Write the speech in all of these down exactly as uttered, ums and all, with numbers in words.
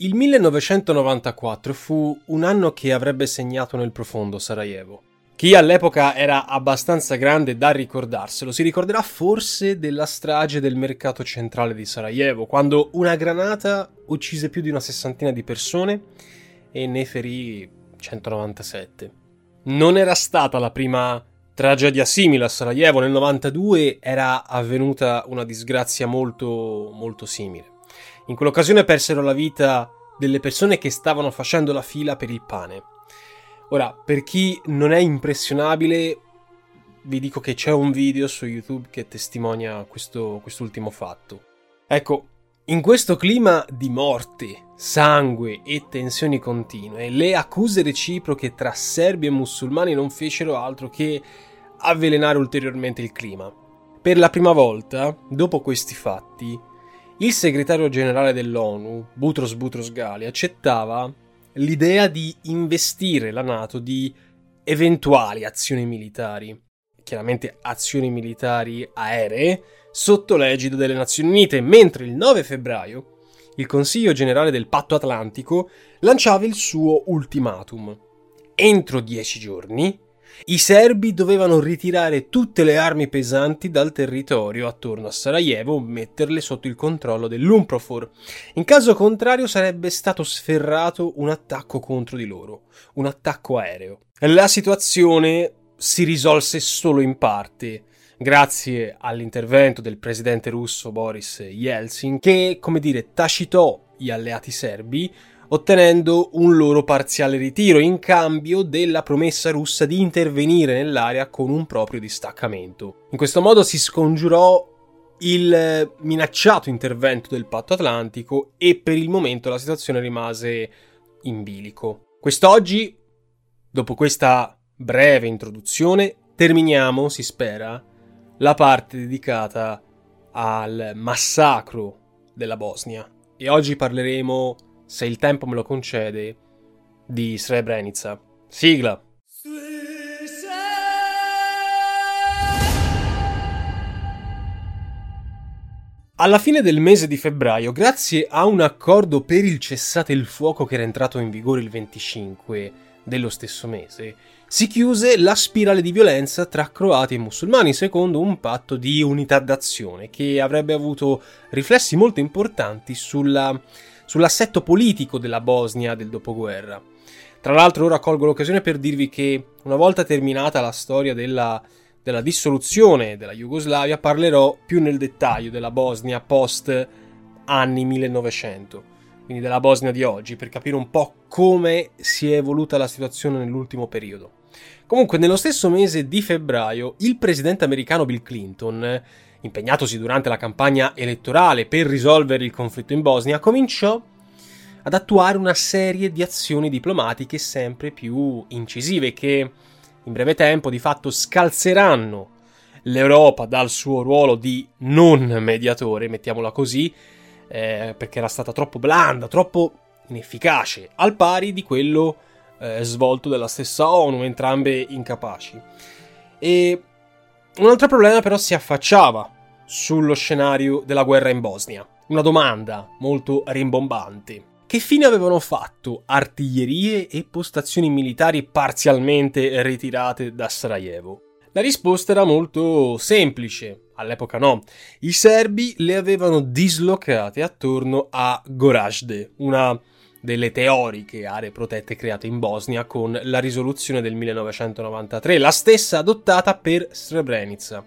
Il millenovecentonovantaquattro fu un anno che avrebbe segnato nel profondo Sarajevo. Chi all'epoca era abbastanza grande da ricordarselo si ricorderà forse della strage del mercato centrale di Sarajevo, quando una granata uccise più di una sessantina di persone e ne ferì centonovantasette. Non era stata la prima tragedia simile a Sarajevo, nel novantadue era avvenuta una disgrazia molto, molto simile. In quell'occasione persero la vita delle persone che stavano facendo la fila per il pane. Ora, per chi non è impressionabile, vi dico che c'è un video su YouTube che testimonia questo quest'ultimo fatto. Ecco, in questo clima di morte, sangue e tensioni continue, le accuse reciproche tra serbi e musulmani non fecero altro che avvelenare ulteriormente il clima. Per la prima volta, dopo questi fatti, il segretario generale dell'ONU, Boutros Boutros Ghali, accettava l'idea di investire la NATO di eventuali azioni militari, chiaramente azioni militari aeree, sotto l'egida delle Nazioni Unite, mentre il nove febbraio il Consiglio generale del Patto Atlantico lanciava il suo ultimatum. Entro dieci giorni i serbi dovevano ritirare tutte le armi pesanti dal territorio attorno a Sarajevo, metterle sotto il controllo dell'UNPROFOR. In caso contrario sarebbe stato sferrato un attacco contro di loro, un attacco aereo. La situazione si risolse solo in parte, grazie all'intervento del presidente russo Boris Yeltsin, che, come dire, tacitò gli alleati serbi, ottenendo un loro parziale ritiro in cambio della promessa russa di intervenire nell'area con un proprio distaccamento. In questo modo si scongiurò il minacciato intervento del Patto Atlantico e per il momento la situazione rimase in bilico. Quest'oggi, dopo questa breve introduzione, terminiamo, si spera, la parte dedicata al massacro della Bosnia e oggi parleremo, se il tempo me lo concede, di Srebrenica. Sigla! Alla fine del mese di febbraio, grazie a un accordo per il cessate il fuoco che era entrato in vigore il venticinque dello stesso mese, si chiuse la spirale di violenza tra croati e musulmani secondo un patto di unità d'azione che avrebbe avuto riflessi molto importanti sulla... sull'assetto politico della Bosnia del dopoguerra. Tra l'altro ora colgo l'occasione per dirvi che una volta terminata la storia della, della dissoluzione della Jugoslavia parlerò più nel dettaglio della Bosnia post anni millenovecento, quindi della Bosnia di oggi, per capire un po' come si è evoluta la situazione nell'ultimo periodo. Comunque nello stesso mese di febbraio il presidente americano Bill Clinton, impegnatosi durante la campagna elettorale per risolvere il conflitto in Bosnia, cominciò ad attuare una serie di azioni diplomatiche sempre più incisive che in breve tempo di fatto scalzeranno l'Europa dal suo ruolo di non mediatore, mettiamola così, eh, perché era stata troppo blanda, troppo inefficace, al pari di quello eh, svolto dalla stessa ONU, entrambe incapaci. E un altro problema però si affacciava sullo scenario della guerra in Bosnia. Una domanda molto rimbombante. Che fine avevano fatto artiglierie e postazioni militari parzialmente ritirate da Sarajevo? La risposta era molto semplice, all'epoca no. I serbi le avevano dislocate attorno a Gorazde, una delle teoriche aree protette create in Bosnia con la risoluzione del millenovecentonovantatré, la stessa adottata per Srebrenica.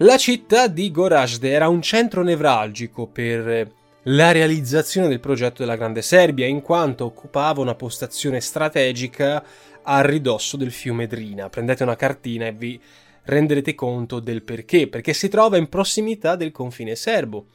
La città di Gorazde era un centro nevralgico per la realizzazione del progetto della Grande Serbia, in quanto occupava una postazione strategica a ridosso del fiume Drina. Prendete una cartina e vi renderete conto del perché, perché si trova in prossimità del confine serbo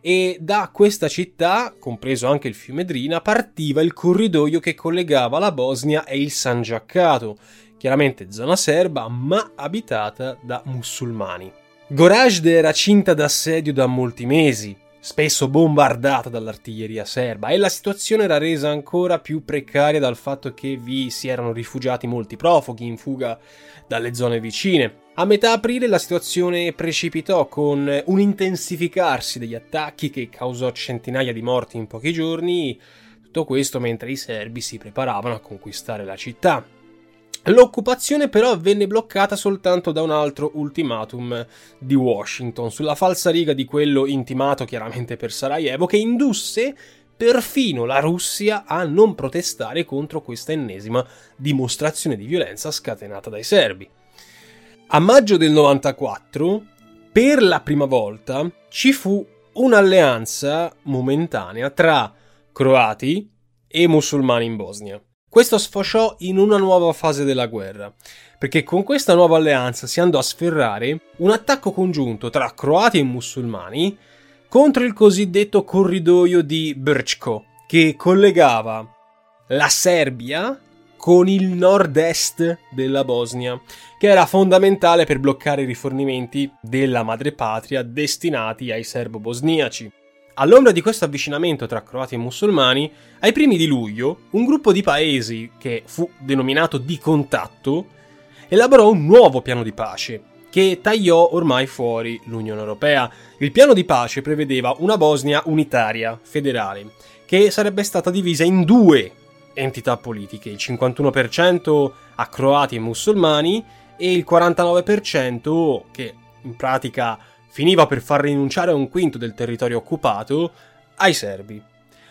e da questa città, compreso anche il fiume Drina, partiva il corridoio che collegava la Bosnia e il Sangiacato, chiaramente zona serba ma abitata da musulmani. Gorazde era cinta d'assedio da molti mesi, spesso bombardata dall'artiglieria serba, e la situazione era resa ancora più precaria dal fatto che vi si erano rifugiati molti profughi in fuga dalle zone vicine. A metà aprile la situazione precipitò con un intensificarsi degli attacchi che causò centinaia di morti in pochi giorni, tutto questo mentre i serbi si preparavano a conquistare la città. L'occupazione però venne bloccata soltanto da un altro ultimatum di Washington, sulla falsariga di quello intimato chiaramente per Sarajevo, che indusse perfino la Russia a non protestare contro questa ennesima dimostrazione di violenza scatenata dai serbi. A maggio del novantaquattro, per la prima volta, ci fu un'alleanza momentanea tra croati e musulmani in Bosnia. Questo sfociò in una nuova fase della guerra, perché con questa nuova alleanza si andò a sferrare un attacco congiunto tra croati e musulmani contro il cosiddetto corridoio di Brčko, che collegava la Serbia con il nord-est della Bosnia, che era fondamentale per bloccare i rifornimenti della madrepatria destinati ai serbo-bosniaci. All'ombra di questo avvicinamento tra croati e musulmani, ai primi di luglio, un gruppo di paesi, che fu denominato di contatto, elaborò un nuovo piano di pace, che tagliò ormai fuori l'Unione Europea. Il piano di pace prevedeva una Bosnia unitaria, federale, che sarebbe stata divisa in due entità politiche, il cinquantuno per cento a croati e musulmani e il quarantanove per cento che in pratica finiva per far rinunciare a un quinto del territorio occupato ai serbi.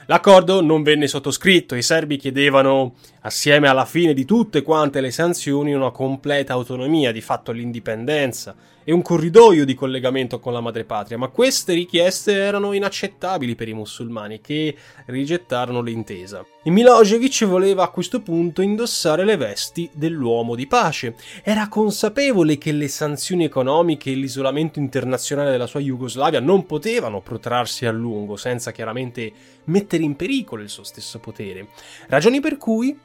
L'accordo non venne sottoscritto, i serbi chiedevano, assieme alla fine di tutte quante le sanzioni, una completa autonomia, di fatto l'indipendenza, e un corridoio di collegamento con la madrepatria, ma queste richieste erano inaccettabili per i musulmani, che rigettarono l'intesa. Milosevic voleva a questo punto indossare le vesti dell'uomo di pace. Era consapevole che le sanzioni economiche e l'isolamento internazionale della sua Jugoslavia non potevano protrarsi a lungo senza chiaramente mettere in pericolo il suo stesso potere. Ragioni per cui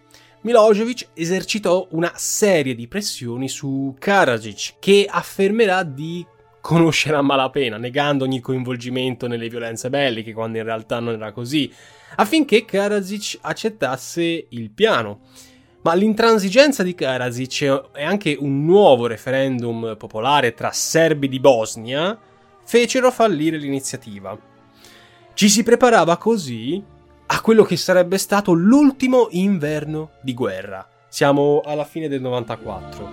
Milosevic esercitò una serie di pressioni su Karadžić, che affermerà di conoscere a malapena, negando ogni coinvolgimento nelle violenze belliche, quando in realtà non era così, affinché Karadžić accettasse il piano. Ma l'intransigenza di Karadžić e anche un nuovo referendum popolare tra serbi di Bosnia fecero fallire l'iniziativa. Ci si preparava così a quello che sarebbe stato l'ultimo inverno di guerra. Siamo alla fine del novantaquattro.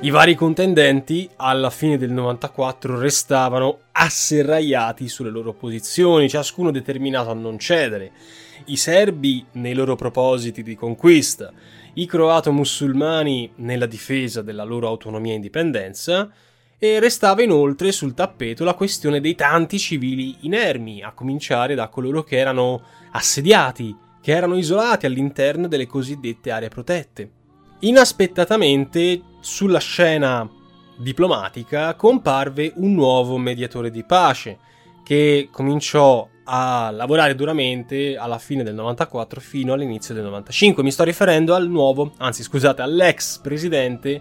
I vari contendenti alla fine del novantaquattro restavano asserragliati sulle loro posizioni, ciascuno determinato a non cedere. I serbi nei loro propositi di conquista, i croato-musulmani nella difesa della loro autonomia e indipendenza, e restava inoltre sul tappeto la questione dei tanti civili inermi, a cominciare da coloro che erano assediati, che erano isolati all'interno delle cosiddette aree protette. Inaspettatamente, sulla scena diplomatica comparve un nuovo mediatore di pace che cominciò a lavorare duramente alla fine del novantaquattro fino all'inizio del novantacinque. Mi sto riferendo al nuovo, anzi scusate, all'ex presidente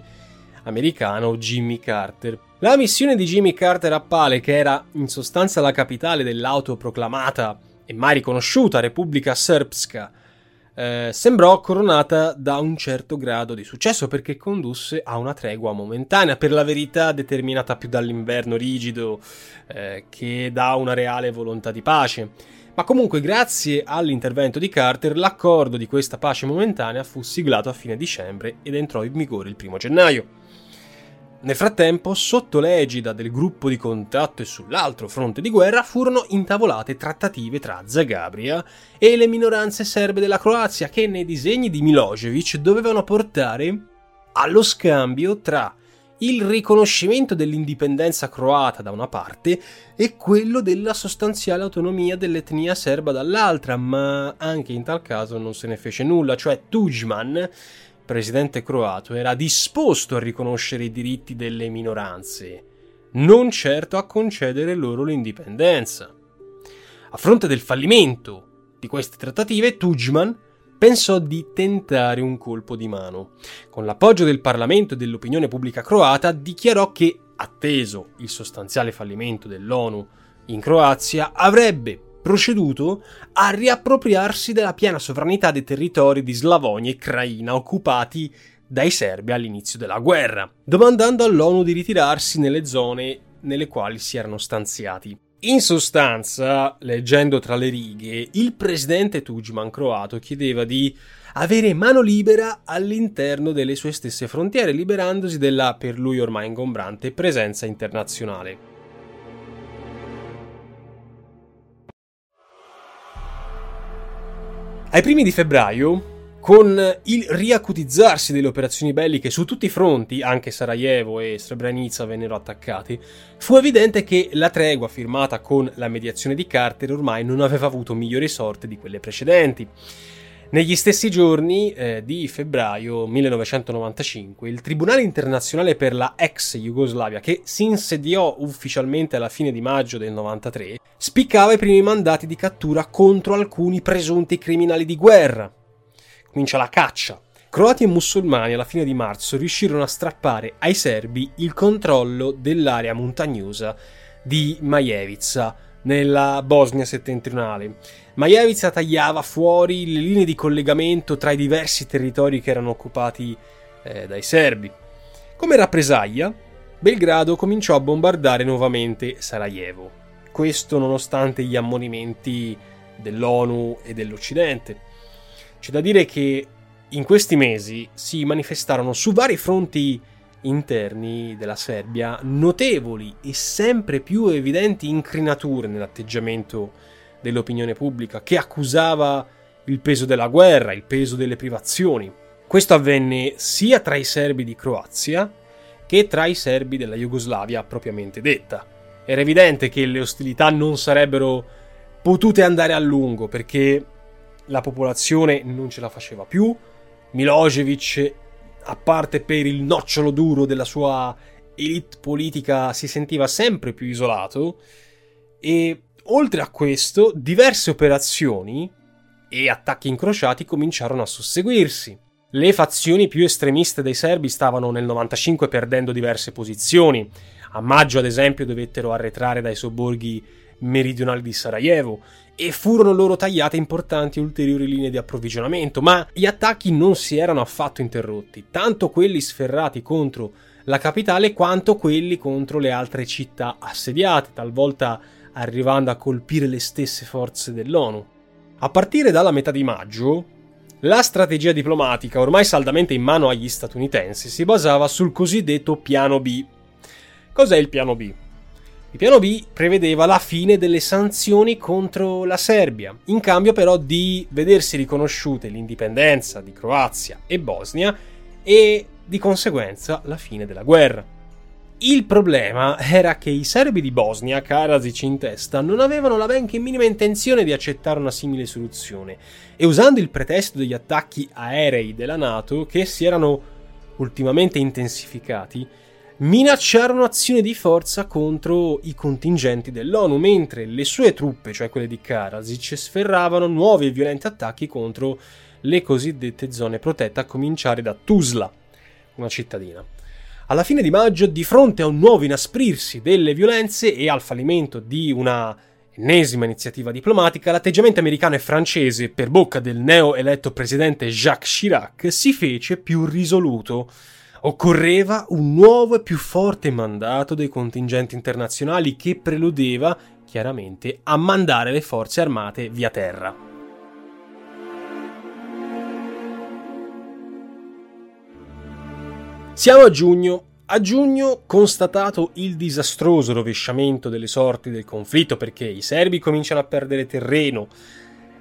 americano Jimmy Carter. La missione di Jimmy Carter a Pale, che era in sostanza la capitale dell'autoproclamata e mai riconosciuta Repubblica Srpska, Eh, sembrò coronata da un certo grado di successo, perché condusse a una tregua momentanea, per la verità determinata più dall'inverno rigido eh, che da una reale volontà di pace. Ma comunque, grazie all'intervento di Carter, l'accordo di questa pace momentanea fu siglato a fine dicembre ed entrò in vigore il primo gennaio. Nel frattempo, sotto l'egida del gruppo di contatto e sull'altro fronte di guerra, furono intavolate trattative tra Zagabria e le minoranze serbe della Croazia, che nei disegni di Milosevic dovevano portare allo scambio tra il riconoscimento dell'indipendenza croata da una parte e quello della sostanziale autonomia dell'etnia serba dall'altra, ma anche in tal caso non se ne fece nulla, cioè Tudjman, presidente croato, era disposto a riconoscere i diritti delle minoranze, non certo a concedere loro l'indipendenza. A fronte del fallimento di queste trattative, Tudjman pensò di tentare un colpo di mano. Con l'appoggio del Parlamento e dell'opinione pubblica croata, dichiarò che, atteso il sostanziale fallimento dell'ONU in Croazia, avrebbe proceduto a riappropriarsi della piena sovranità dei territori di Slavonia e Ucraina occupati dai serbi all'inizio della guerra, domandando all'ONU di ritirarsi nelle zone nelle quali si erano stanziati. In sostanza, leggendo tra le righe, il presidente Tudjman croato chiedeva di avere mano libera all'interno delle sue stesse frontiere, liberandosi della, per lui ormai ingombrante, presenza internazionale. Ai primi di febbraio, con il riacutizzarsi delle operazioni belliche su tutti i fronti, anche Sarajevo e Srebrenica vennero attaccati, fu evidente che la tregua firmata con la mediazione di Carter ormai non aveva avuto migliori sorte di quelle precedenti. Negli stessi giorni eh, di febbraio millenovecentonovantacinque, il Tribunale Internazionale per la ex Jugoslavia, che si insediò ufficialmente alla fine di maggio del novantatré, spiccava i primi mandati di cattura contro alcuni presunti criminali di guerra. Comincia la caccia. Croati e musulmani alla fine di marzo riuscirono a strappare ai serbi il controllo dell'area montagnosa di Majevica, nella Bosnia settentrionale. Majevica tagliava fuori le linee di collegamento tra i diversi territori che erano occupati eh, dai serbi. Come rappresaglia, Belgrado cominciò a bombardare nuovamente Sarajevo. Questo nonostante gli ammonimenti dell'ONU e dell'Occidente. C'è da dire che in questi mesi si manifestarono su vari fronti interni della Serbia notevoli e sempre più evidenti incrinature nell'atteggiamento dell'opinione pubblica, che accusava il peso della guerra, il peso delle privazioni. Questo avvenne sia tra i serbi di Croazia che tra i serbi della Jugoslavia propriamente detta. Era evidente che le ostilità non sarebbero potute andare a lungo, perché la popolazione non ce la faceva più. Milosevic, a parte per il nocciolo duro della sua elite politica, si sentiva sempre più isolato, e oltre a questo diverse operazioni e attacchi incrociati cominciarono a susseguirsi. Le fazioni più estremiste dei serbi stavano nel novantacinque perdendo diverse posizioni. A maggio, ad esempio, dovettero arretrare dai sobborghi meridionali di Sarajevo e furono loro tagliate importanti ulteriori linee di approvvigionamento, ma gli attacchi non si erano affatto interrotti, tanto quelli sferrati contro la capitale quanto quelli contro le altre città assediate, talvolta arrivando a colpire le stesse forze dell'ONU. A partire dalla metà di maggio, la strategia diplomatica, ormai saldamente in mano agli statunitensi, si basava sul cosiddetto piano B. Cos'è il piano B? Il piano B prevedeva la fine delle sanzioni contro la Serbia, in cambio però di vedersi riconosciute l'indipendenza di Croazia e Bosnia e di conseguenza la fine della guerra. Il problema era che i serbi di Bosnia, Karadžić in testa, non avevano la benché minima intenzione di accettare una simile soluzione e, usando il pretesto degli attacchi aerei della NATO che si erano ultimamente intensificati, minacciarono azioni di forza contro i contingenti dell'ONU, mentre le sue truppe, cioè quelle di Karadžić, sferravano nuovi e violenti attacchi contro le cosiddette zone protette, a cominciare da Tuzla, una cittadina. Alla fine di maggio, di fronte a un nuovo inasprirsi delle violenze e al fallimento di una ennesima iniziativa diplomatica, l'atteggiamento americano e francese, per bocca del neo-eletto presidente Jacques Chirac, si fece più risoluto. Occorreva un nuovo e più forte mandato dei contingenti internazionali, che preludeva chiaramente a mandare le forze armate via terra. Siamo a giugno, A giugno, constatato il disastroso rovesciamento delle sorti del conflitto, perché i serbi cominciano a perdere terreno,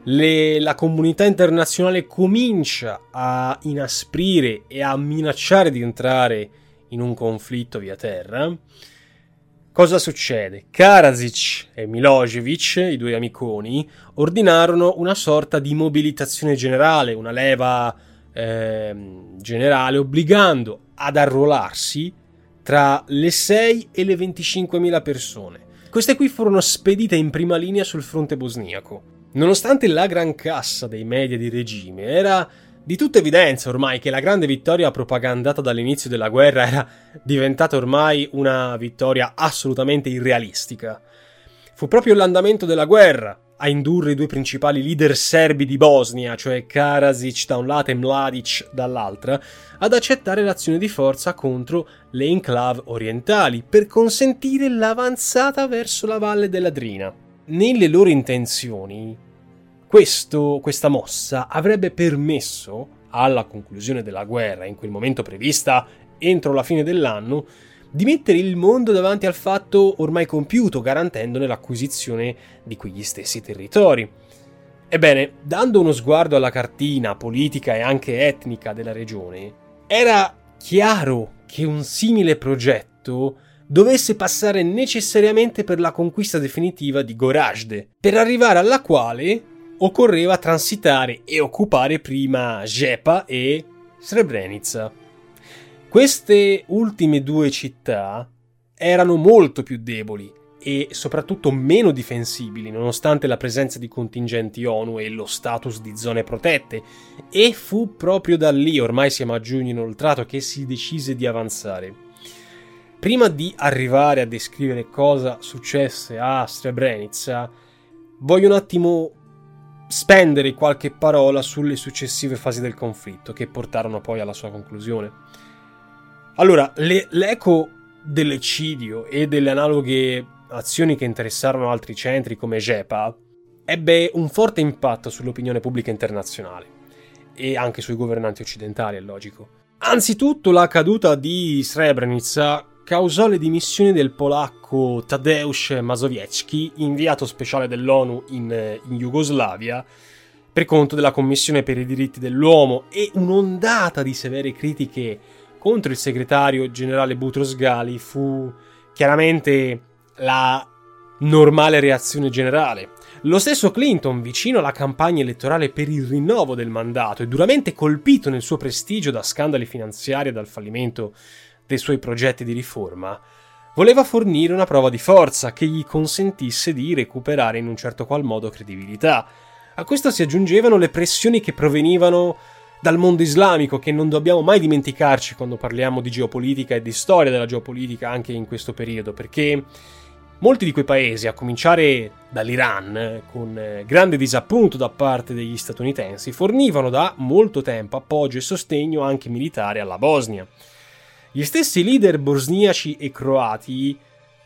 le, la comunità internazionale comincia a inasprire e a minacciare di entrare in un conflitto via terra, cosa succede? Karadžić e Milosevic, i due amiconi, ordinarono una sorta di mobilitazione generale, una leva eh, generale, obbligando ad arruolarsi tra le sei e le venticinquemila persone. Queste qui furono spedite in prima linea sul fronte bosniaco. Nonostante la gran cassa dei media di regime, era di tutta evidenza ormai che la grande vittoria propagandata dall'inizio della guerra era diventata ormai una vittoria assolutamente irrealistica. Fu proprio l'andamento della guerra a indurre i due principali leader serbi di Bosnia, cioè Karadžić da un lato e Mladic dall'altra, ad accettare l'azione di forza contro le enclave orientali per consentire l'avanzata verso la valle della Drina. Nelle loro intenzioni, questo, questa mossa avrebbe permesso, alla conclusione della guerra, in quel momento prevista entro la fine dell'anno, di mettere il mondo davanti al fatto ormai compiuto, garantendone l'acquisizione di quegli stessi territori. Ebbene, dando uno sguardo alla cartina politica e anche etnica della regione, era chiaro che un simile progetto dovesse passare necessariamente per la conquista definitiva di Gorazde, per arrivare alla quale occorreva transitare e occupare prima Žepa e Srebrenica. Queste ultime due città erano molto più deboli e soprattutto meno difensibili, nonostante la presenza di contingenti ONU e lo status di zone protette, e fu proprio da lì, ormai siamo a giugno inoltrato, che si decise di avanzare. Prima di arrivare a descrivere cosa successe a Srebrenica, voglio un attimo spendere qualche parola sulle successive fasi del conflitto che portarono poi alla sua conclusione. Allora, le, l'eco dell'eccidio e delle analoghe azioni che interessarono altri centri come Žepa ebbe un forte impatto sull'opinione pubblica internazionale e anche sui governanti occidentali, è logico. Anzitutto la caduta di Srebrenica causò le dimissioni del polacco Tadeusz Mazowiecki, inviato speciale dell'ONU in, in Jugoslavia, per conto della Commissione per i diritti dell'uomo, e un'ondata di severe critiche contro il segretario generale Boutros Ghali fu chiaramente la normale reazione generale. Lo stesso Clinton, vicino alla campagna elettorale per il rinnovo del mandato e duramente colpito nel suo prestigio da scandali finanziari e dal fallimento dei suoi progetti di riforma, voleva fornire una prova di forza che gli consentisse di recuperare in un certo qual modo credibilità. A questo si aggiungevano le pressioni che provenivano dal mondo islamico, che non dobbiamo mai dimenticarci quando parliamo di geopolitica e di storia della geopolitica anche in questo periodo, perché molti di quei paesi, a cominciare dall'Iran, con grande disappunto da parte degli statunitensi, fornivano da molto tempo appoggio e sostegno anche militare alla Bosnia. Gli stessi leader bosniaci e croati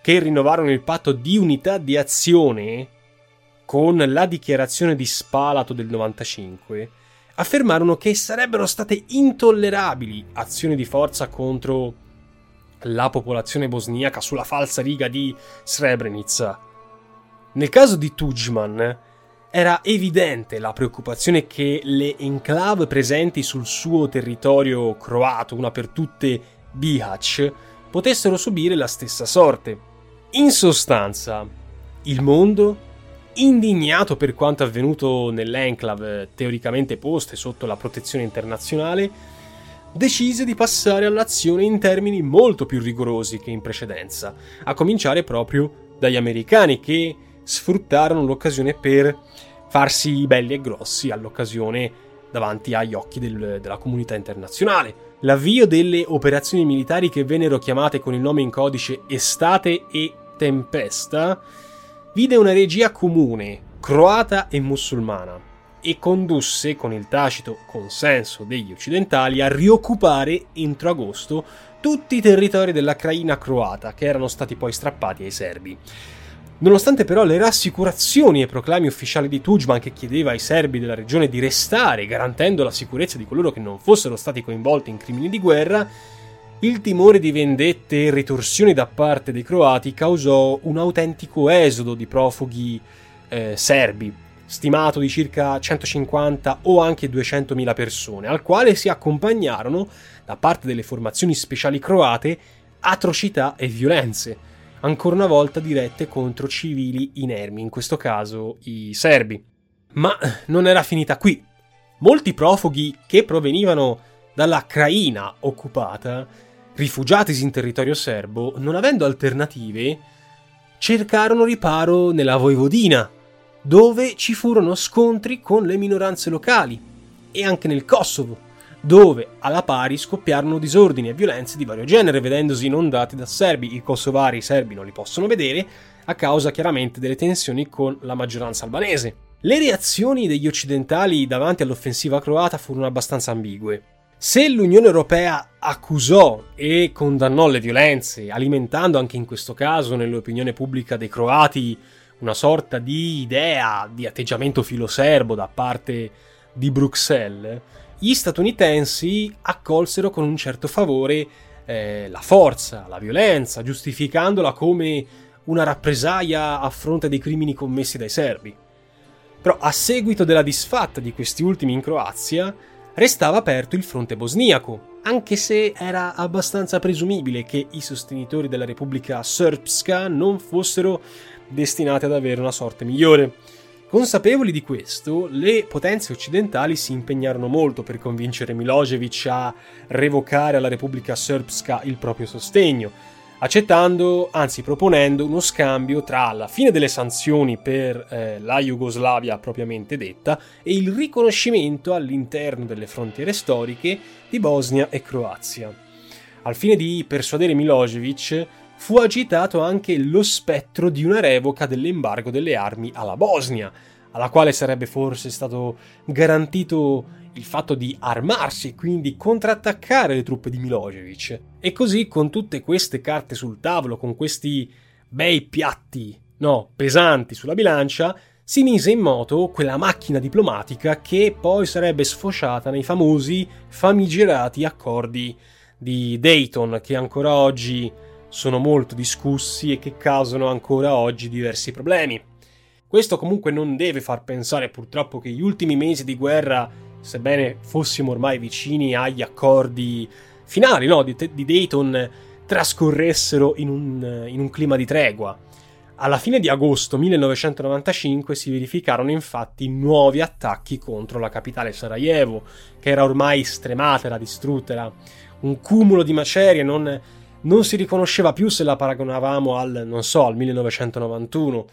che rinnovarono il patto di unità di azione con la dichiarazione di Spalato del novantacinque affermarono che sarebbero state intollerabili azioni di forza contro la popolazione bosniaca sulla falsariga di Srebrenica. Nel caso di Tudjman era evidente la preoccupazione che le enclave presenti sul suo territorio croato, una per tutte Bihac, potessero subire la stessa sorte. In sostanza, il mondo, indignato per quanto avvenuto nell'enclave teoricamente poste sotto la protezione internazionale, decise di passare all'azione in termini molto più rigorosi che in precedenza, a cominciare proprio dagli americani, che sfruttarono l'occasione per farsi belli e grossi all'occasione davanti agli occhi del, della comunità internazionale. L'avvio delle operazioni militari, che vennero chiamate con il nome in codice Estate e Tempesta, vide una regia comune, croata e musulmana, e condusse, con il tacito consenso degli occidentali, a rioccupare entro agosto tutti i territori della Krajina croata, che erano stati poi strappati ai serbi. Nonostante però le rassicurazioni e proclami ufficiali di Tudjman, che chiedeva ai serbi della regione di restare, garantendo la sicurezza di coloro che non fossero stati coinvolti in crimini di guerra, Il timore di vendette e ritorsioni da parte dei croati causò un autentico esodo di profughi eh, serbi, stimato di circa centocinquanta o anche duecentomila persone, al quale si accompagnarono, da parte delle formazioni speciali croate, atrocità e violenze, ancora una volta dirette contro civili inermi, in questo caso i serbi. Ma non era finita qui. Molti profughi che provenivano dalla Ucraina occupata, rifugiatisi in territorio serbo, non avendo alternative, cercarono riparo nella Voivodina, dove ci furono scontri con le minoranze locali, e anche nel Kosovo, dove alla pari scoppiarono disordini e violenze di vario genere, vedendosi inondati da serbi. I kosovari i serbi non li possono vedere, a causa chiaramente delle tensioni con la maggioranza albanese. Le reazioni degli occidentali davanti all'offensiva croata furono abbastanza ambigue. Se l'Unione Europea accusò e condannò le violenze, alimentando anche in questo caso nell'opinione pubblica dei croati una sorta di idea di atteggiamento filoserbo da parte di Bruxelles, gli statunitensi accolsero con un certo favore eh, la forza, la violenza, giustificandola come una rappresaglia a fronte dei crimini commessi dai serbi. Però a seguito della disfatta di questi ultimi in Croazia, restava aperto il fronte bosniaco, anche se era abbastanza presumibile che i sostenitori della Repubblica Srpska non fossero destinati ad avere una sorte migliore. Consapevoli di questo, le potenze occidentali si impegnarono molto per convincere Milosevic a revocare alla Repubblica Srpska il proprio sostegno, accettando, anzi proponendo, uno scambio tra la fine delle sanzioni per eh, la Jugoslavia propriamente detta e il riconoscimento all'interno delle frontiere storiche di Bosnia e Croazia. Al fine di persuadere Milosevic, fu agitato anche lo spettro di una revoca dell'embargo delle armi alla Bosnia, alla quale sarebbe forse stato garantito il fatto di armarsi e quindi contrattaccare le truppe di Milosevic. E così, con tutte queste carte sul tavolo, con questi bei piatti, no, pesanti sulla bilancia, si mise in moto quella macchina diplomatica che poi sarebbe sfociata nei famosi famigerati accordi di Dayton, che ancora oggi sono molto discussi e che causano ancora oggi diversi problemi. Questo comunque non deve far pensare purtroppo che gli ultimi mesi di guerra, sebbene fossimo ormai vicini agli accordi finali, no, di, di Dayton, trascorressero in un, in un clima di tregua. Alla fine di agosto millenovecentonovantacinque si verificarono infatti nuovi attacchi contro la capitale Sarajevo, che era ormai stremata, era distrutta, era un cumulo di macerie, non, non si riconosceva più se la paragonavamo al, non so, al millenovecentonovantuno.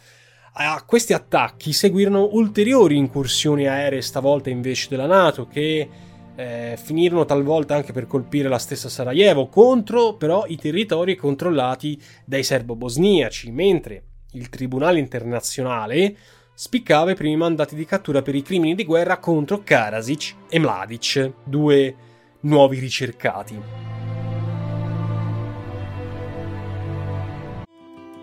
A questi attacchi seguirono ulteriori incursioni aeree, stavolta invece della NATO, che eh, finirono talvolta anche per colpire la stessa Sarajevo, contro però i territori controllati dai serbo-bosniaci, mentre il Tribunale Internazionale spiccava i primi mandati di cattura per i crimini di guerra contro Karadžić e Mladic, due nuovi ricercati.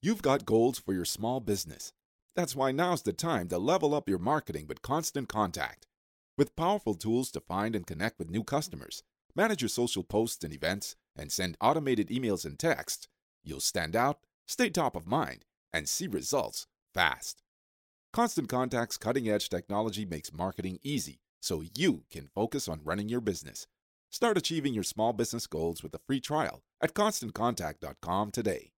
You've got goals for your small business. That's why now's the time to level up your marketing with Constant Contact. With powerful tools to find and connect with new customers, manage your social posts and events, and send automated emails and texts, you'll stand out, stay top of mind, and see results fast. Constant Contact's cutting-edge technology makes marketing easy so you can focus on running your business. Start achieving your small business goals with a free trial at constant contact dot com today.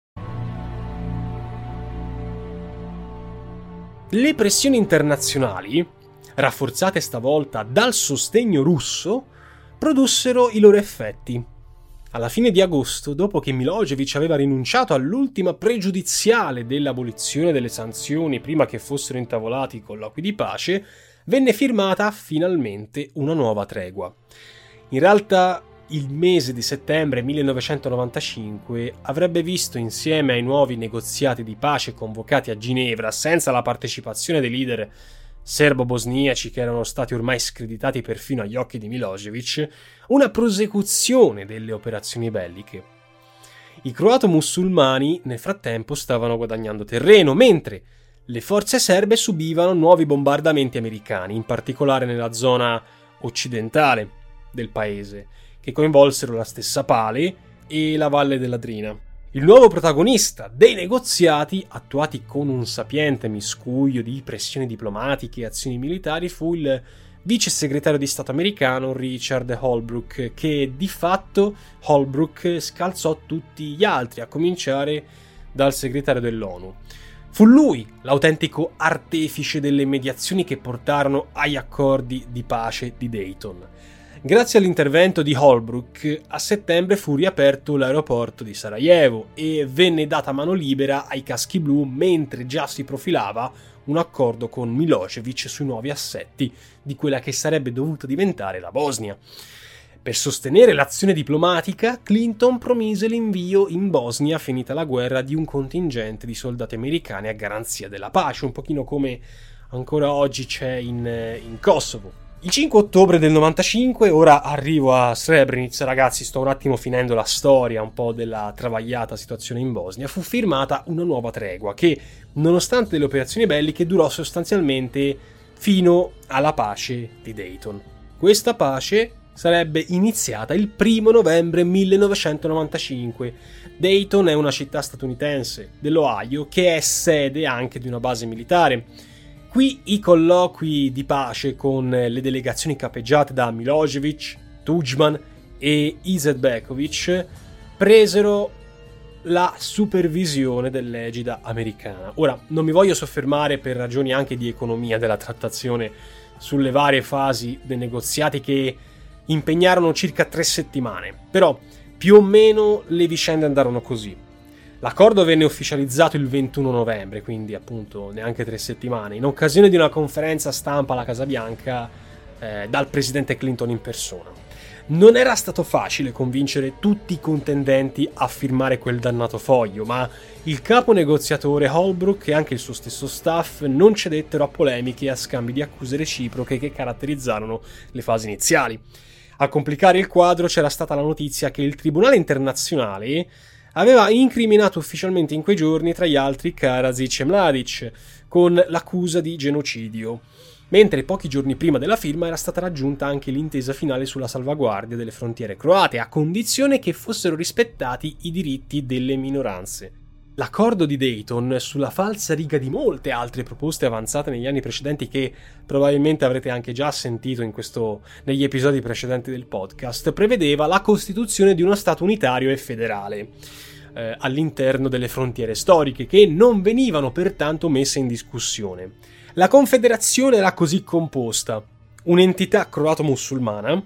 Le pressioni internazionali, rafforzate stavolta dal sostegno russo, produssero i loro effetti. Alla fine di agosto, dopo che Milosevic aveva rinunciato all'ultima pregiudiziale dell'abolizione delle sanzioni prima che fossero intavolati i colloqui di pace, venne firmata finalmente una nuova tregua. In realtà, il mese di settembre millenovecentonovantacinque avrebbe visto, insieme ai nuovi negoziati di pace convocati a Ginevra senza la partecipazione dei leader serbo-bosniaci che erano stati ormai screditati perfino agli occhi di Milosevic, una prosecuzione delle operazioni belliche. I croato-musulmani nel frattempo stavano guadagnando terreno, mentre le forze serbe subivano nuovi bombardamenti americani, in particolare nella zona occidentale del paese, che coinvolsero la stessa Pale e la valle della Drina. Il nuovo protagonista dei negoziati, attuati con un sapiente miscuglio di pressioni diplomatiche e azioni militari, fu il vice segretario di Stato americano Richard Holbrooke, che di fatto Holbrooke scalzò tutti gli altri, a cominciare dal segretario dell'ONU. Fu lui l'autentico artefice delle mediazioni che portarono agli accordi di pace di Dayton. Grazie all'intervento di Holbrooke, a settembre fu riaperto l'aeroporto di Sarajevo e venne data mano libera ai caschi blu, mentre già si profilava un accordo con Milosevic sui nuovi assetti di quella che sarebbe dovuta diventare la Bosnia. Per sostenere l'azione diplomatica, Clinton promise l'invio in Bosnia, finita la guerra, di un contingente di soldati americani a garanzia della pace, un pochino come ancora oggi c'è in, in Kosovo. Il cinque ottobre del novantacinque, ora arrivo a Srebrenica, ragazzi, sto un attimo finendo la storia un po' della travagliata situazione in Bosnia, fu firmata una nuova tregua che, nonostante le operazioni belliche, durò sostanzialmente fino alla pace di Dayton. Questa pace sarebbe iniziata il primo novembre millenovecentonovantacinque. Dayton è una città statunitense dell'Ohio che è sede anche di una base militare. Qui i colloqui di pace con le delegazioni capeggiate da Milosevic, Tudjman e Izetbegovic presero la supervisione dell'egida americana. Ora, non mi voglio soffermare, per ragioni anche di economia della trattazione, sulle varie fasi dei negoziati che impegnarono circa tre settimane, però più o meno le vicende andarono così. L'accordo venne ufficializzato il ventuno novembre, quindi appunto neanche tre settimane, in occasione di una conferenza stampa alla Casa Bianca eh, dal presidente Clinton in persona. Non era stato facile convincere tutti i contendenti a firmare quel dannato foglio, ma il capo negoziatore Holbrooke e anche il suo stesso staff non cedettero a polemiche e a scambi di accuse reciproche che caratterizzarono le fasi iniziali. A complicare il quadro c'era stata la notizia che il Tribunale Internazionale aveva incriminato ufficialmente in quei giorni, tra gli altri, Karadžić e Mladic, con l'accusa di genocidio, mentre pochi giorni prima della firma era stata raggiunta anche l'intesa finale sulla salvaguardia delle frontiere croate, a condizione che fossero rispettati i diritti delle minoranze. L'accordo di Dayton, sulla falsariga di molte altre proposte avanzate negli anni precedenti, che probabilmente avrete anche già sentito in questo, negli episodi precedenti del podcast, prevedeva la costituzione di uno Stato unitario e federale eh, all'interno delle frontiere storiche, che non venivano pertanto messe in discussione. La confederazione era così composta: un'entità croato-musulmana,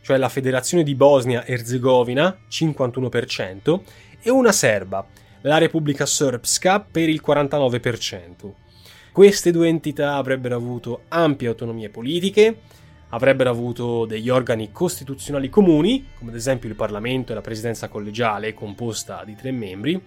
cioè la Federazione di Bosnia-Erzegovina, cinquantuno percento, e una serba, la Repubblica Srpska, per il quarantanove percento. Queste due entità avrebbero avuto ampie autonomie politiche, avrebbero avuto degli organi costituzionali comuni, come ad esempio il Parlamento e la Presidenza collegiale, composta di tre membri,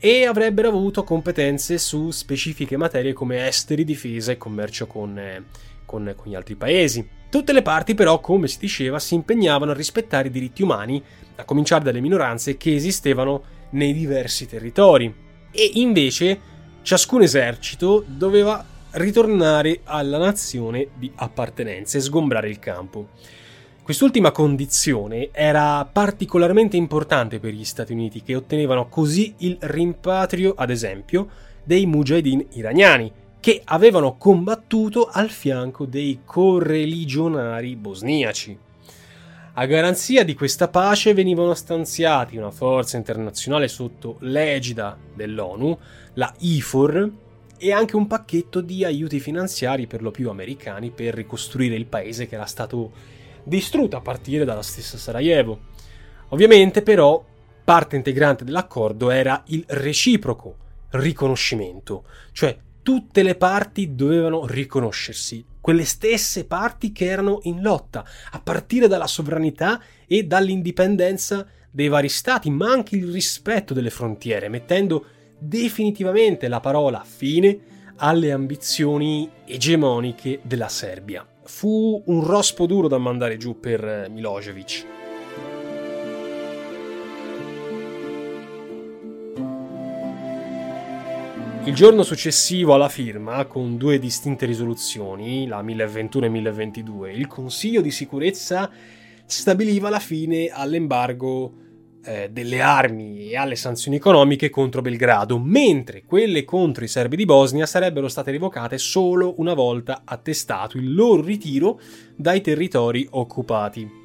e avrebbero avuto competenze su specifiche materie come esteri, difesa e commercio con, eh, con, con gli altri paesi. Tutte le parti però, come si diceva, si impegnavano a rispettare i diritti umani, a cominciare dalle minoranze che esistevano nei diversi territori, e invece ciascun esercito doveva ritornare alla nazione di appartenenza e sgombrare il campo. Quest'ultima condizione era particolarmente importante per gli Stati Uniti, che ottenevano così il rimpatrio, ad esempio, dei mujahideen iraniani, che avevano combattuto al fianco dei correligionari bosniaci. A garanzia di questa pace venivano stanziati una forza internazionale sotto l'egida dell'ONU, la IFOR, e anche un pacchetto di aiuti finanziari per lo più americani per ricostruire il paese che era stato distrutto a partire dalla stessa Sarajevo. Ovviamente però parte integrante dell'accordo era il reciproco riconoscimento, cioè tutte le parti dovevano riconoscersi, quelle stesse parti che erano in lotta, a partire dalla sovranità e dall'indipendenza dei vari stati, ma anche il rispetto delle frontiere, mettendo definitivamente la parola fine alle ambizioni egemoniche della Serbia. Fu un rospo duro da mandare giù per Milosevic. Il giorno successivo alla firma, con due distinte risoluzioni, la mille e ventuno e mille e ventidue, il Consiglio di sicurezza stabiliva la fine all'embargo eh, delle armi e alle sanzioni economiche contro Belgrado, mentre quelle contro i serbi di Bosnia sarebbero state revocate solo una volta attestato il loro ritiro dai territori occupati.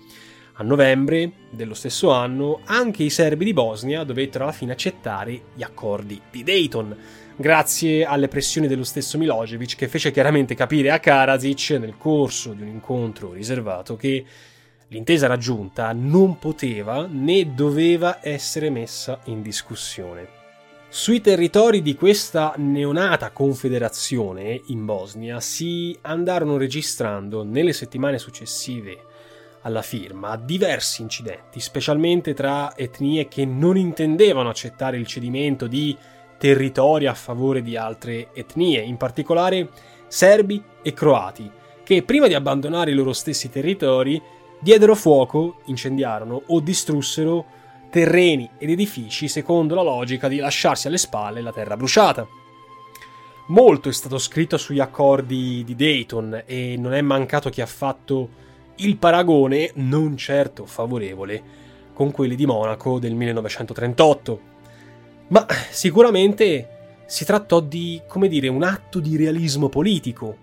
A novembre dello stesso anno anche i serbi di Bosnia dovettero alla fine accettare gli accordi di Dayton, grazie alle pressioni dello stesso Milosevic, che fece chiaramente capire a Karadžić nel corso di un incontro riservato che l'intesa raggiunta non poteva né doveva essere messa in discussione. Sui territori di questa neonata confederazione in Bosnia si andarono registrando nelle settimane successive alla firma diversi incidenti, specialmente tra etnie che non intendevano accettare il cedimento di territori a favore di altre etnie, in particolare serbi e croati, che prima di abbandonare i loro stessi territori diedero fuoco, incendiarono o distrussero terreni ed edifici secondo la logica di lasciarsi alle spalle la terra bruciata. Molto è stato scritto sugli accordi di Dayton e non è mancato chi ha fatto il paragone, non certo favorevole, con quelli di Monaco del millenovecentotrentotto. Ma sicuramente si trattò di, come dire, un atto di realismo politico,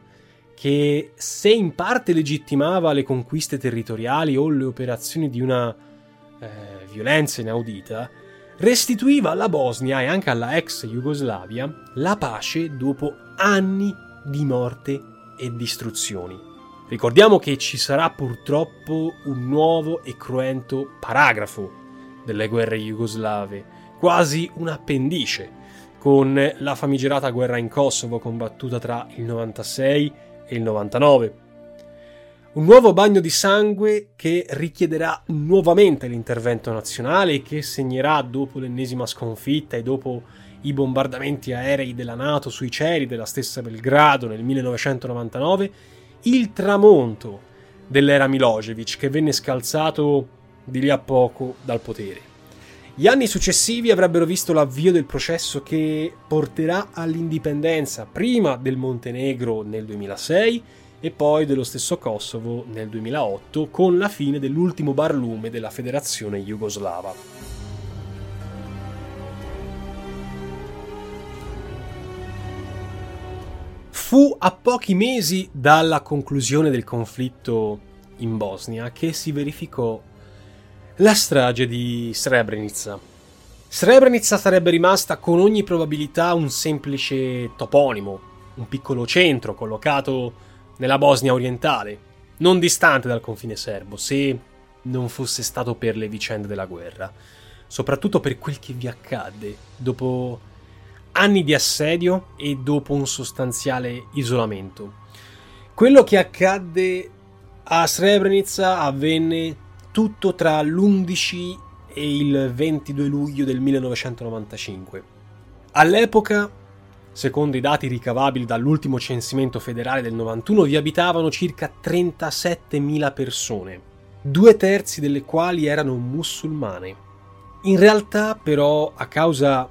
che se in parte legittimava le conquiste territoriali o le operazioni di una eh, violenza inaudita, restituiva alla Bosnia e anche alla ex Jugoslavia la pace dopo anni di morte e distruzioni. Ricordiamo che ci sarà purtroppo un nuovo e cruento paragrafo delle guerre jugoslave, quasi un'appendice, con la famigerata guerra in Kosovo combattuta tra il novantasei e il novantanove. Un nuovo bagno di sangue che richiederà nuovamente l'intervento nazionale e che segnerà, dopo l'ennesima sconfitta e dopo i bombardamenti aerei della NATO sui cieli della stessa Belgrado nel millenovecentonovantanove, il tramonto dell'era Milosevic, che venne scalzato di lì a poco dal potere. Gli anni successivi avrebbero visto l'avvio del processo che porterà all'indipendenza prima del Montenegro nel duemilasei e poi dello stesso Kosovo nel duemilaotto, con la fine dell'ultimo barlume della federazione jugoslava. Fu a pochi mesi dalla conclusione del conflitto in Bosnia che si verificò la strage di Srebrenica. Srebrenica sarebbe rimasta con ogni probabilità un semplice toponimo, un piccolo centro collocato nella Bosnia orientale, non distante dal confine serbo, se non fosse stato per le vicende della guerra, soprattutto per quel che vi accadde dopo anni di assedio e dopo un sostanziale isolamento. Quello che accadde a Srebrenica avvenne tutto tra l'undici e il ventidue luglio del millenovecentonovantacinque. All'epoca, secondo i dati ricavabili dall'ultimo censimento federale del novantuno, vi abitavano circa trentasettemila persone, due terzi delle quali erano musulmane. In realtà, però, a causa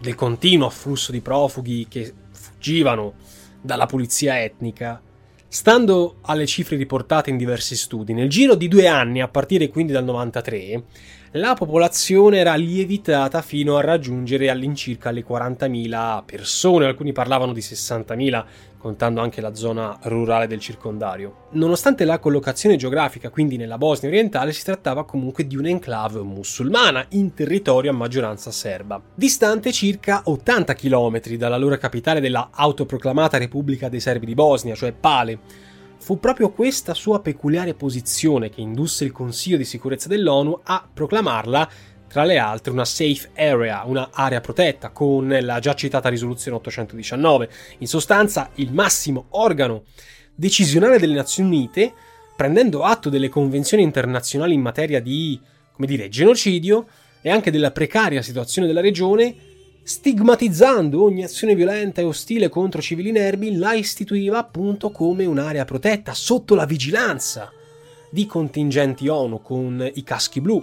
del continuo afflusso di profughi che fuggivano dalla pulizia etnica, stando alle cifre riportate in diversi studi, nel giro di due anni, a partire quindi dal novantatré, la popolazione era lievitata fino a raggiungere all'incirca le quarantamila persone, alcuni parlavano di sessantamila, contando anche la zona rurale del circondario. Nonostante la collocazione geografica, quindi nella Bosnia orientale, si trattava comunque di un'enclave musulmana in territorio a maggioranza serba, distante circa ottanta chilometri dall'allora capitale della autoproclamata Repubblica dei Serbi di Bosnia, cioè Pale. Fu proprio questa sua peculiare posizione che indusse il Consiglio di sicurezza dell'ONU a proclamarla, tra le altre, una safe area, una area protetta, con la già citata risoluzione ottocentodiciannove, in sostanza il massimo organo decisionale delle Nazioni Unite, prendendo atto delle convenzioni internazionali in materia di, come dire, genocidio e anche della precaria situazione della regione, stigmatizzando ogni azione violenta e ostile contro civili inermi, la istituiva appunto come un'area protetta sotto la vigilanza di contingenti ONU con i caschi blu,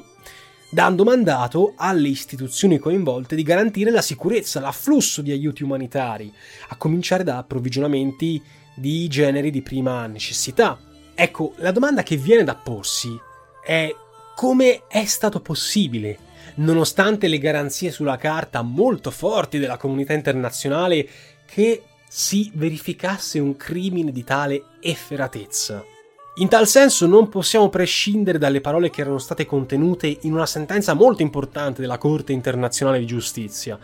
dando mandato alle istituzioni coinvolte di garantire la sicurezza, l'afflusso di aiuti umanitari, a cominciare da approvvigionamenti di generi di prima necessità. Ecco, la domanda che viene da porsi è: come è stato possibile, nonostante le garanzie sulla carta molto forti della comunità internazionale, che si verificasse un crimine di tale efferatezza? In tal senso non possiamo prescindere dalle parole che erano state contenute in una sentenza molto importante della Corte Internazionale di Giustizia.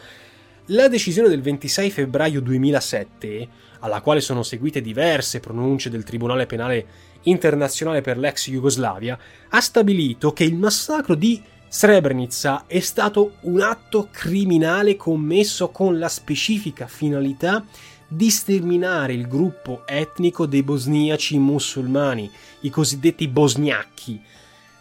La decisione del ventisei febbraio duemilasette, alla quale sono seguite diverse pronunce del Tribunale Penale Internazionale per l'ex Jugoslavia, ha stabilito che il massacro di Srebrenica è stato un atto criminale commesso con la specifica finalità di sterminare il gruppo etnico dei bosniaci musulmani, i cosiddetti bosgnacchi,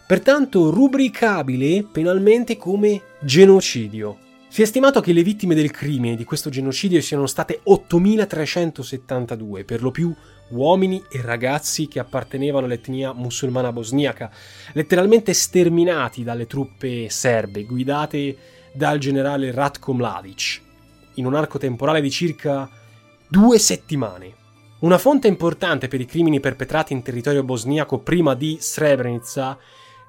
pertanto rubricabile penalmente come genocidio. Si è stimato che le vittime del crimine di questo genocidio siano state ottomilatrecentosettantadue, per lo più uomini e ragazzi che appartenevano all'etnia musulmana bosniaca, letteralmente sterminati dalle truppe serbe guidate dal generale Ratko Mladic, in un arco temporale di circa due settimane. Una fonte importante per i crimini perpetrati in territorio bosniaco prima di Srebrenica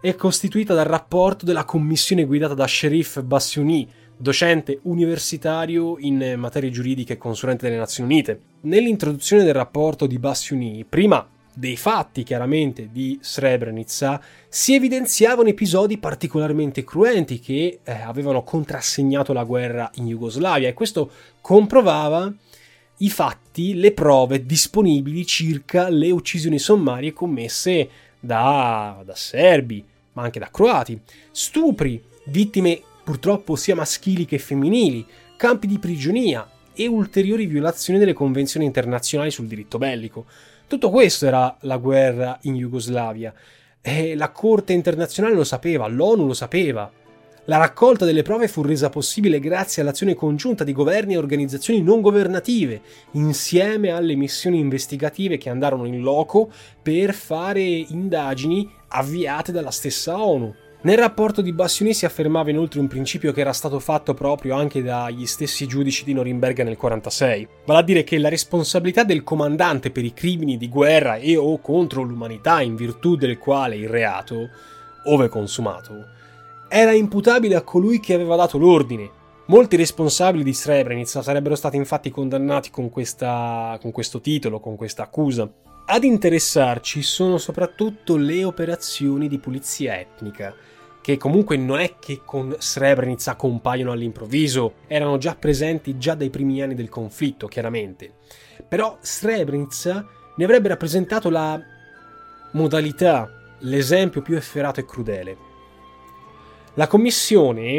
è costituita dal rapporto della commissione guidata da Sherif Bassuni, docente universitario in materie giuridiche e consulente delle Nazioni Unite. Nell'introduzione del rapporto di Bassuni, prima dei fatti chiaramente di Srebrenica, si evidenziavano episodi particolarmente cruenti che eh, avevano contrassegnato la guerra in Jugoslavia, e questo comprovava i fatti, le prove disponibili circa le uccisioni sommarie commesse da, da serbi, ma anche da croati, stupri, vittime purtroppo sia maschili che femminili, campi di prigionia e ulteriori violazioni delle convenzioni internazionali sul diritto bellico. Tutto questo era la guerra in Jugoslavia, e la Corte internazionale lo sapeva, l'ONU lo sapeva. La raccolta delle prove fu resa possibile grazie all'azione congiunta di governi e organizzazioni non governative, insieme alle missioni investigative che andarono in loco per fare indagini avviate dalla stessa ONU. Nel rapporto di Bassuni si affermava inoltre un principio che era stato fatto proprio anche dagli stessi giudici di Norimberga nel quarantasei, vale a dire che la responsabilità del comandante per i crimini di guerra e o contro l'umanità in virtù del quale il reato, ove consumato, era imputabile a colui che aveva dato l'ordine. Molti responsabili di Srebrenica sarebbero stati infatti condannati con questa, con questo titolo, con questa accusa. Ad interessarci sono soprattutto le operazioni di pulizia etnica, che comunque non è che con Srebrenica compaiono all'improvviso, erano già presenti già dai primi anni del conflitto, chiaramente. Però Srebrenica ne avrebbe rappresentato la modalità, l'esempio più efferato e crudele. La commissione,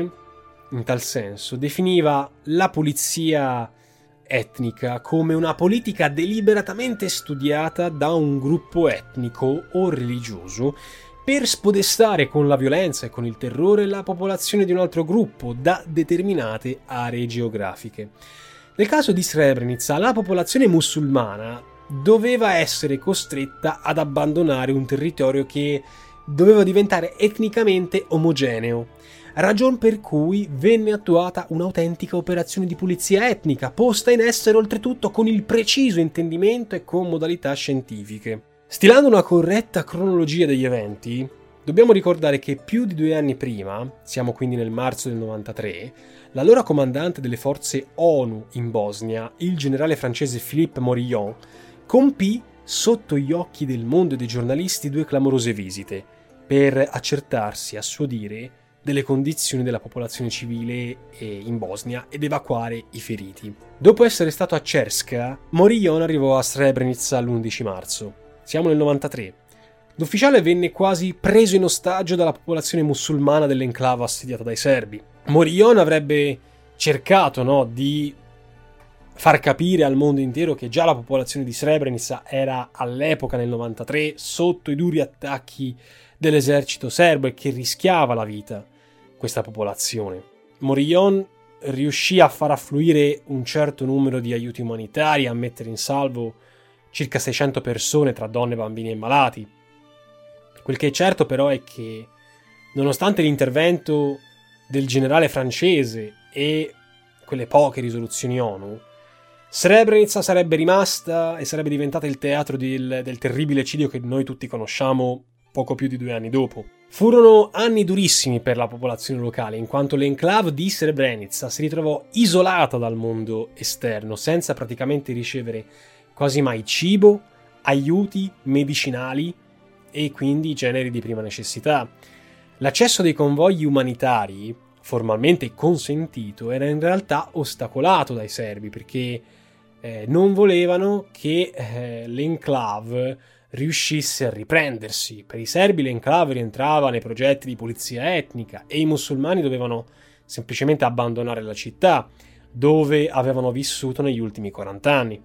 in tal senso, definiva la pulizia etnica come una politica deliberatamente studiata da un gruppo etnico o religioso per spodestare con la violenza e con il terrore la popolazione di un altro gruppo da determinate aree geografiche. Nel caso di Srebrenica, la popolazione musulmana doveva essere costretta ad abbandonare un territorio che doveva diventare etnicamente omogeneo, ragion per cui venne attuata un'autentica operazione di pulizia etnica, posta in essere oltretutto con il preciso intendimento e con modalità scientifiche. Stilando una corretta cronologia degli eventi, Dobbiamo ricordare che più di due anni prima, siamo quindi nel marzo del novantatré, l'allora comandante delle forze ONU in Bosnia, il generale francese Philippe Morillon, compì sotto gli occhi del mondo e dei giornalisti due clamorose visite per accertarsi, a suo dire, delle condizioni della popolazione civile in Bosnia ed evacuare i feriti. Dopo essere stato a Cerska, Morillon arrivò a Srebrenica l'undici marzo. Siamo nel novantatré. L'ufficiale venne quasi preso in ostaggio dalla popolazione musulmana dell'enclave assediata dai serbi. Morillon avrebbe cercato, no, di far capire al mondo intero che già la popolazione di Srebrenica era all'epoca, nel novantatré, sotto i duri attacchi dell'esercito serbo e che rischiava la vita questa popolazione. Morillon riuscì a far affluire un certo numero di aiuti umanitari, a mettere in salvo circa seicento persone tra donne, bambini e malati. Quel che è certo però è che, nonostante l'intervento del generale francese e quelle poche risoluzioni ONU, Srebrenica sarebbe rimasta e sarebbe diventata il teatro del, del terribile eccidio che noi tutti conosciamo poco più di due anni dopo. Furono anni durissimi per la popolazione locale, in quanto l'enclave di Srebrenica si ritrovò isolata dal mondo esterno, senza praticamente ricevere quasi mai cibo, aiuti, medicinali e quindi generi di prima necessità. L'accesso dei convogli umanitari, formalmente consentito, era in realtà ostacolato dai serbi, perché eh, non volevano che eh, l'enclave riuscisse a riprendersi. Per i serbi l'enclave rientrava nei progetti di pulizia etnica e i musulmani dovevano semplicemente abbandonare la città, dove avevano vissuto negli ultimi quaranta anni.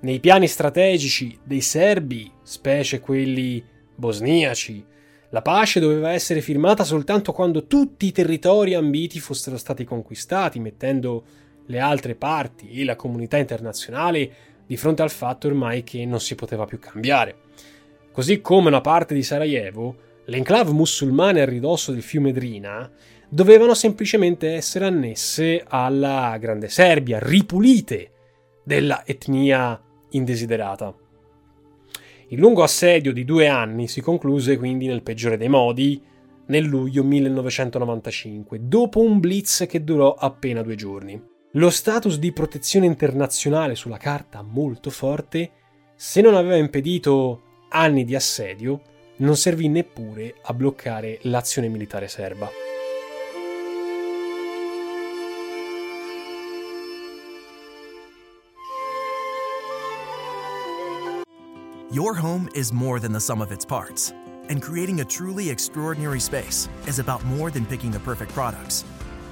Nei piani strategici dei serbi, specie quelli bosniaci, la pace doveva essere firmata soltanto quando tutti i territori ambiti fossero stati conquistati, mettendo le altre parti e la comunità internazionale di fronte al fatto ormai che non si poteva più cambiare. Così come una parte di Sarajevo, le enclave musulmane a ridosso del fiume Drina dovevano semplicemente essere annesse alla Grande Serbia, ripulite della etnia indesiderata. Il lungo assedio di due anni si concluse quindi nel peggiore dei modi nel luglio millenovecentonovantacinque, dopo un blitz che durò appena due giorni. Lo status di protezione internazionale sulla carta molto forte, se non aveva impedito anni di assedio, non servì neppure a bloccare l'azione militare serba. Your home is more than the sum of its parts, and creating a truly extraordinary space is about more than picking the perfect products.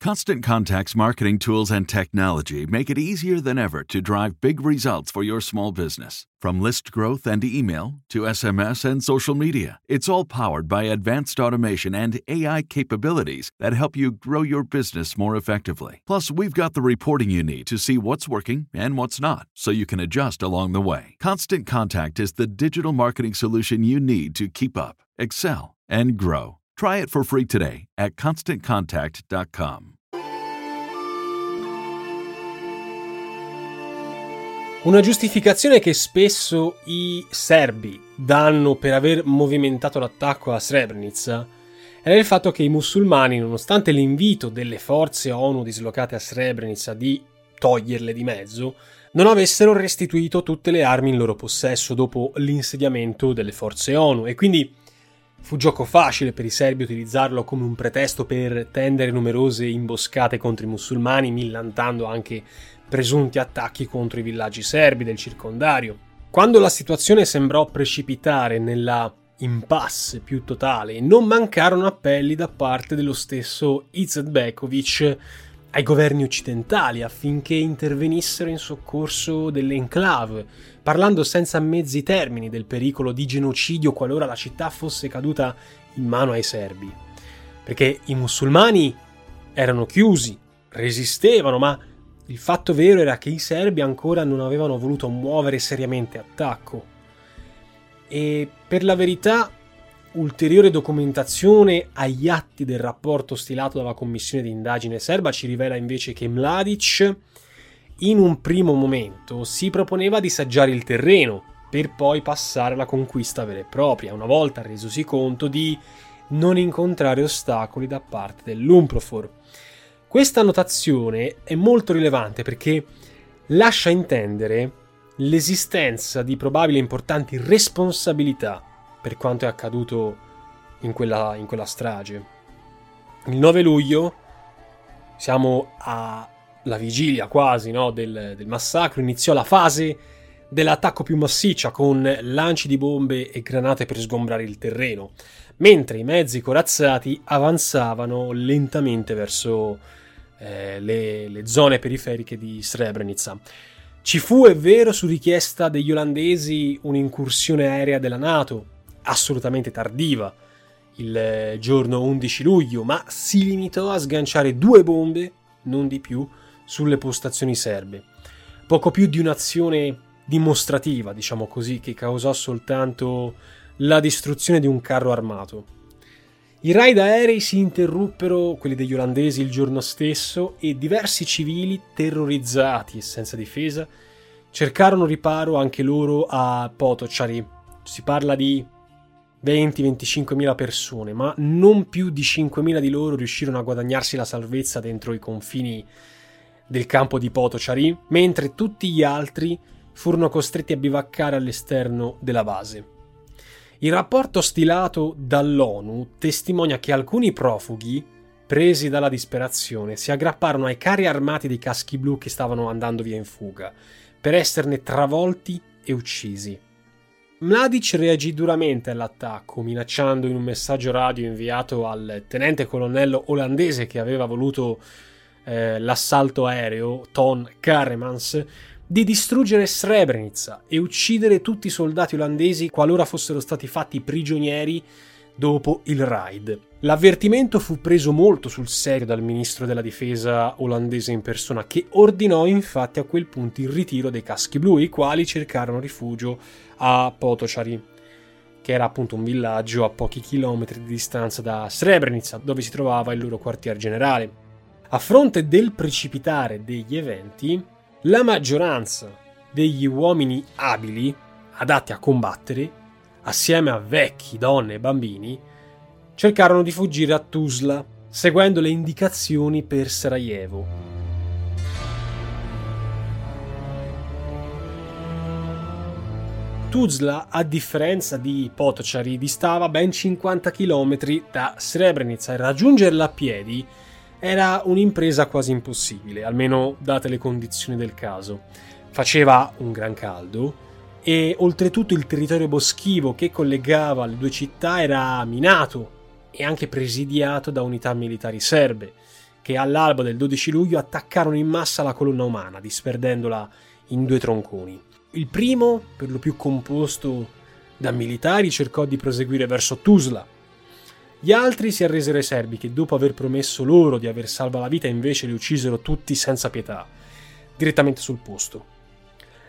Constant Contact's marketing tools and technology make it easier than ever to drive big results for your small business. From list growth and email to S M S and social media, it's all powered by advanced automation and A I capabilities that help you grow your business more effectively. Plus, we've got the reporting you need to see what's working and what's not, so you can adjust along the way. Constant Contact is the digital marketing solution you need to keep up, excel, and grow. Try it for free today at constant contact dot com. Una giustificazione che spesso i serbi danno per aver movimentato l'attacco a Srebrenica era il fatto che i musulmani, nonostante l'invito delle forze ONU dislocate a Srebrenica di toglierle di mezzo, non avessero restituito tutte le armi in loro possesso dopo l'insediamento delle forze ONU, e quindi fu gioco facile per i serbi utilizzarlo come un pretesto per tendere numerose imboscate contro i musulmani, millantando anche presunti attacchi contro i villaggi serbi del circondario. Quando la situazione sembrò precipitare nella impasse più totale, non mancarono appelli da parte dello stesso Izetbegovic ai governi occidentali affinché intervenissero in soccorso dell'enclave, parlando senza mezzi termini del pericolo di genocidio qualora la città fosse caduta in mano ai serbi. Perché i musulmani erano chiusi, resistevano, ma Il fatto vero era che i serbi ancora non avevano voluto muovere seriamente attacco. E per la verità, ulteriore documentazione agli atti del rapporto stilato dalla commissione di indagine serba ci rivela invece che Mladic, in un primo momento, si proponeva di saggiare il terreno per poi passare alla conquista vera e propria, una volta resosi conto di non incontrare ostacoli da parte dell'Umprofor. Questa notazione è molto rilevante perché lascia intendere l'esistenza di probabili importanti responsabilità per quanto è accaduto in quella, in quella strage. Il nove luglio siamo alla vigilia quasi, no, del, del massacro, iniziò la fase dell'attacco più massiccia con lanci di bombe e granate per sgombrare il terreno, mentre i mezzi corazzati avanzavano lentamente verso Eh, le, le zone periferiche di Srebrenica. Ci fu, è vero, su richiesta degli olandesi un'incursione aerea della NATO, assolutamente tardiva, il giorno undici luglio, ma si limitò a sganciare due bombe, non di più, sulle postazioni serbe. Poco più di un'azione dimostrativa, diciamo così, che causò soltanto la distruzione di un carro armato. I raid aerei si interruppero, quelli degli olandesi, il giorno stesso e diversi civili, terrorizzati e senza difesa, cercarono riparo anche loro a Potocari. Si parla di venti venticinque mila persone, ma non più di cinquemila di loro riuscirono a guadagnarsi la salvezza dentro i confini del campo di Potocari, mentre tutti gli altri furono costretti a bivaccare all'esterno della base. Il rapporto stilato dall'ONU testimonia che alcuni profughi, presi dalla disperazione, si aggrapparono ai carri armati dei caschi blu che stavano andando via in fuga, per esserne travolti e uccisi. Mladic reagì duramente all'attacco, minacciando in un messaggio radio inviato al tenente colonnello olandese che aveva voluto eh, l'assalto aereo, Ton Karremans, di distruggere Srebrenica e uccidere tutti i soldati olandesi qualora fossero stati fatti prigionieri dopo il raid. L'avvertimento fu preso molto sul serio dal ministro della difesa olandese in persona, che ordinò infatti a quel punto il ritiro dei caschi blu, i quali cercarono rifugio a Potocari, che era appunto un villaggio a pochi chilometri di distanza da Srebrenica, dove si trovava il loro quartier generale. A fronte del precipitare degli eventi, la maggioranza degli uomini abili, adatti a combattere, assieme a vecchi, donne e bambini, cercarono di fuggire a Tuzla, seguendo le indicazioni per Sarajevo. Tuzla, a differenza di Potocari, distava ben cinquanta chilometri da Srebrenica e raggiungerla a piedi era un'impresa quasi impossibile, almeno date le condizioni del caso. Faceva un gran caldo e oltretutto il territorio boschivo che collegava le due città era minato e anche presidiato da unità militari serbe, che all'alba del dodici luglio attaccarono in massa la colonna umana, disperdendola in due tronconi. Il primo, per lo più composto da militari, cercò di proseguire verso Tuzla. Gli altri si arresero ai serbi, che dopo aver promesso loro di aver salva la vita invece li uccisero tutti senza pietà, direttamente sul posto.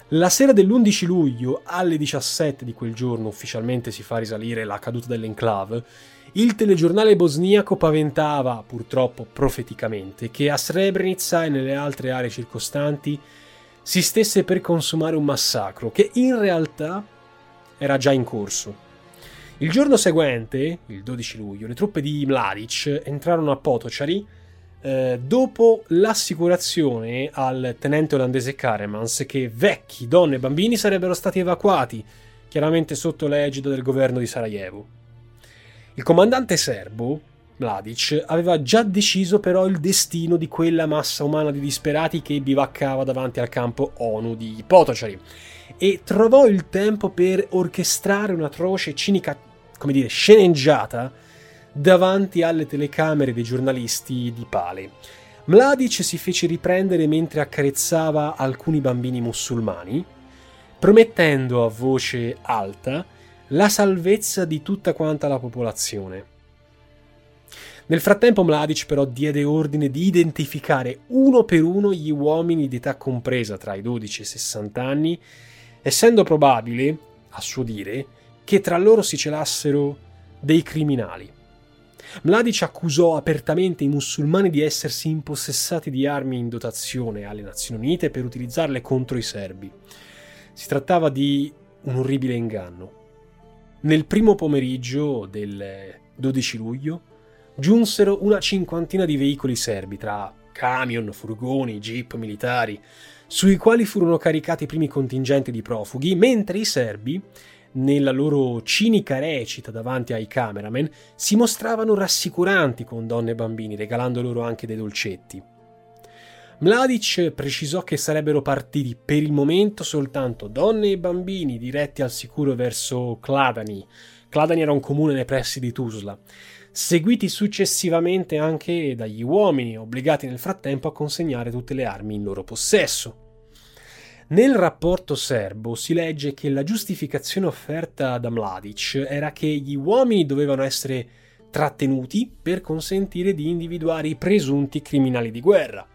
La sera dell'undici luglio, alle diciassette di quel giorno, ufficialmente si fa risalire la caduta dell'enclave, il telegiornale bosniaco paventava, purtroppo profeticamente, che a Srebrenica e nelle altre aree circostanti si stesse per consumare un massacro, che in realtà era già in corso. Il giorno seguente, il dodici luglio, le truppe di Mladic entrarono a Potocari eh, dopo l'assicurazione al tenente olandese Karremans che vecchi, donne e bambini sarebbero stati evacuati, chiaramente sotto l'egida del governo di Sarajevo. Il comandante serbo, Mladic, aveva già deciso però il destino di quella massa umana di disperati che bivaccava davanti al campo ONU di Potocari e trovò il tempo per orchestrare un'atroce e cinica, come dire, sceneggiata davanti alle telecamere dei giornalisti di Pale. Mladic si fece riprendere mentre accarezzava alcuni bambini musulmani, promettendo a voce alta la salvezza di tutta quanta la popolazione. Nel frattempo Mladic però diede ordine di identificare uno per uno gli uomini di età compresa tra i dodici e i sessanta anni, essendo probabile, a suo dire, che tra loro si celassero dei criminali. Mladic accusò apertamente i musulmani di essersi impossessati di armi in dotazione alle Nazioni Unite per utilizzarle contro i serbi. Si trattava di un orribile inganno. Nel primo pomeriggio del dodici luglio giunsero una cinquantina di veicoli serbi, tra camion, furgoni, jeep militari, sui quali furono caricati i primi contingenti di profughi, mentre i serbi, nella loro cinica recita davanti ai cameraman, si mostravano rassicuranti con donne e bambini, regalando loro anche dei dolcetti. Mladic precisò che sarebbero partiti per il momento soltanto donne e bambini diretti al sicuro verso Kladani. Kladani era un comune nei pressi di Tuzla, seguiti successivamente anche dagli uomini, obbligati nel frattempo a consegnare tutte le armi in loro possesso. Nel rapporto serbo si legge che la giustificazione offerta da Mladic era che gli uomini dovevano essere trattenuti per consentire di individuare i presunti criminali di guerra.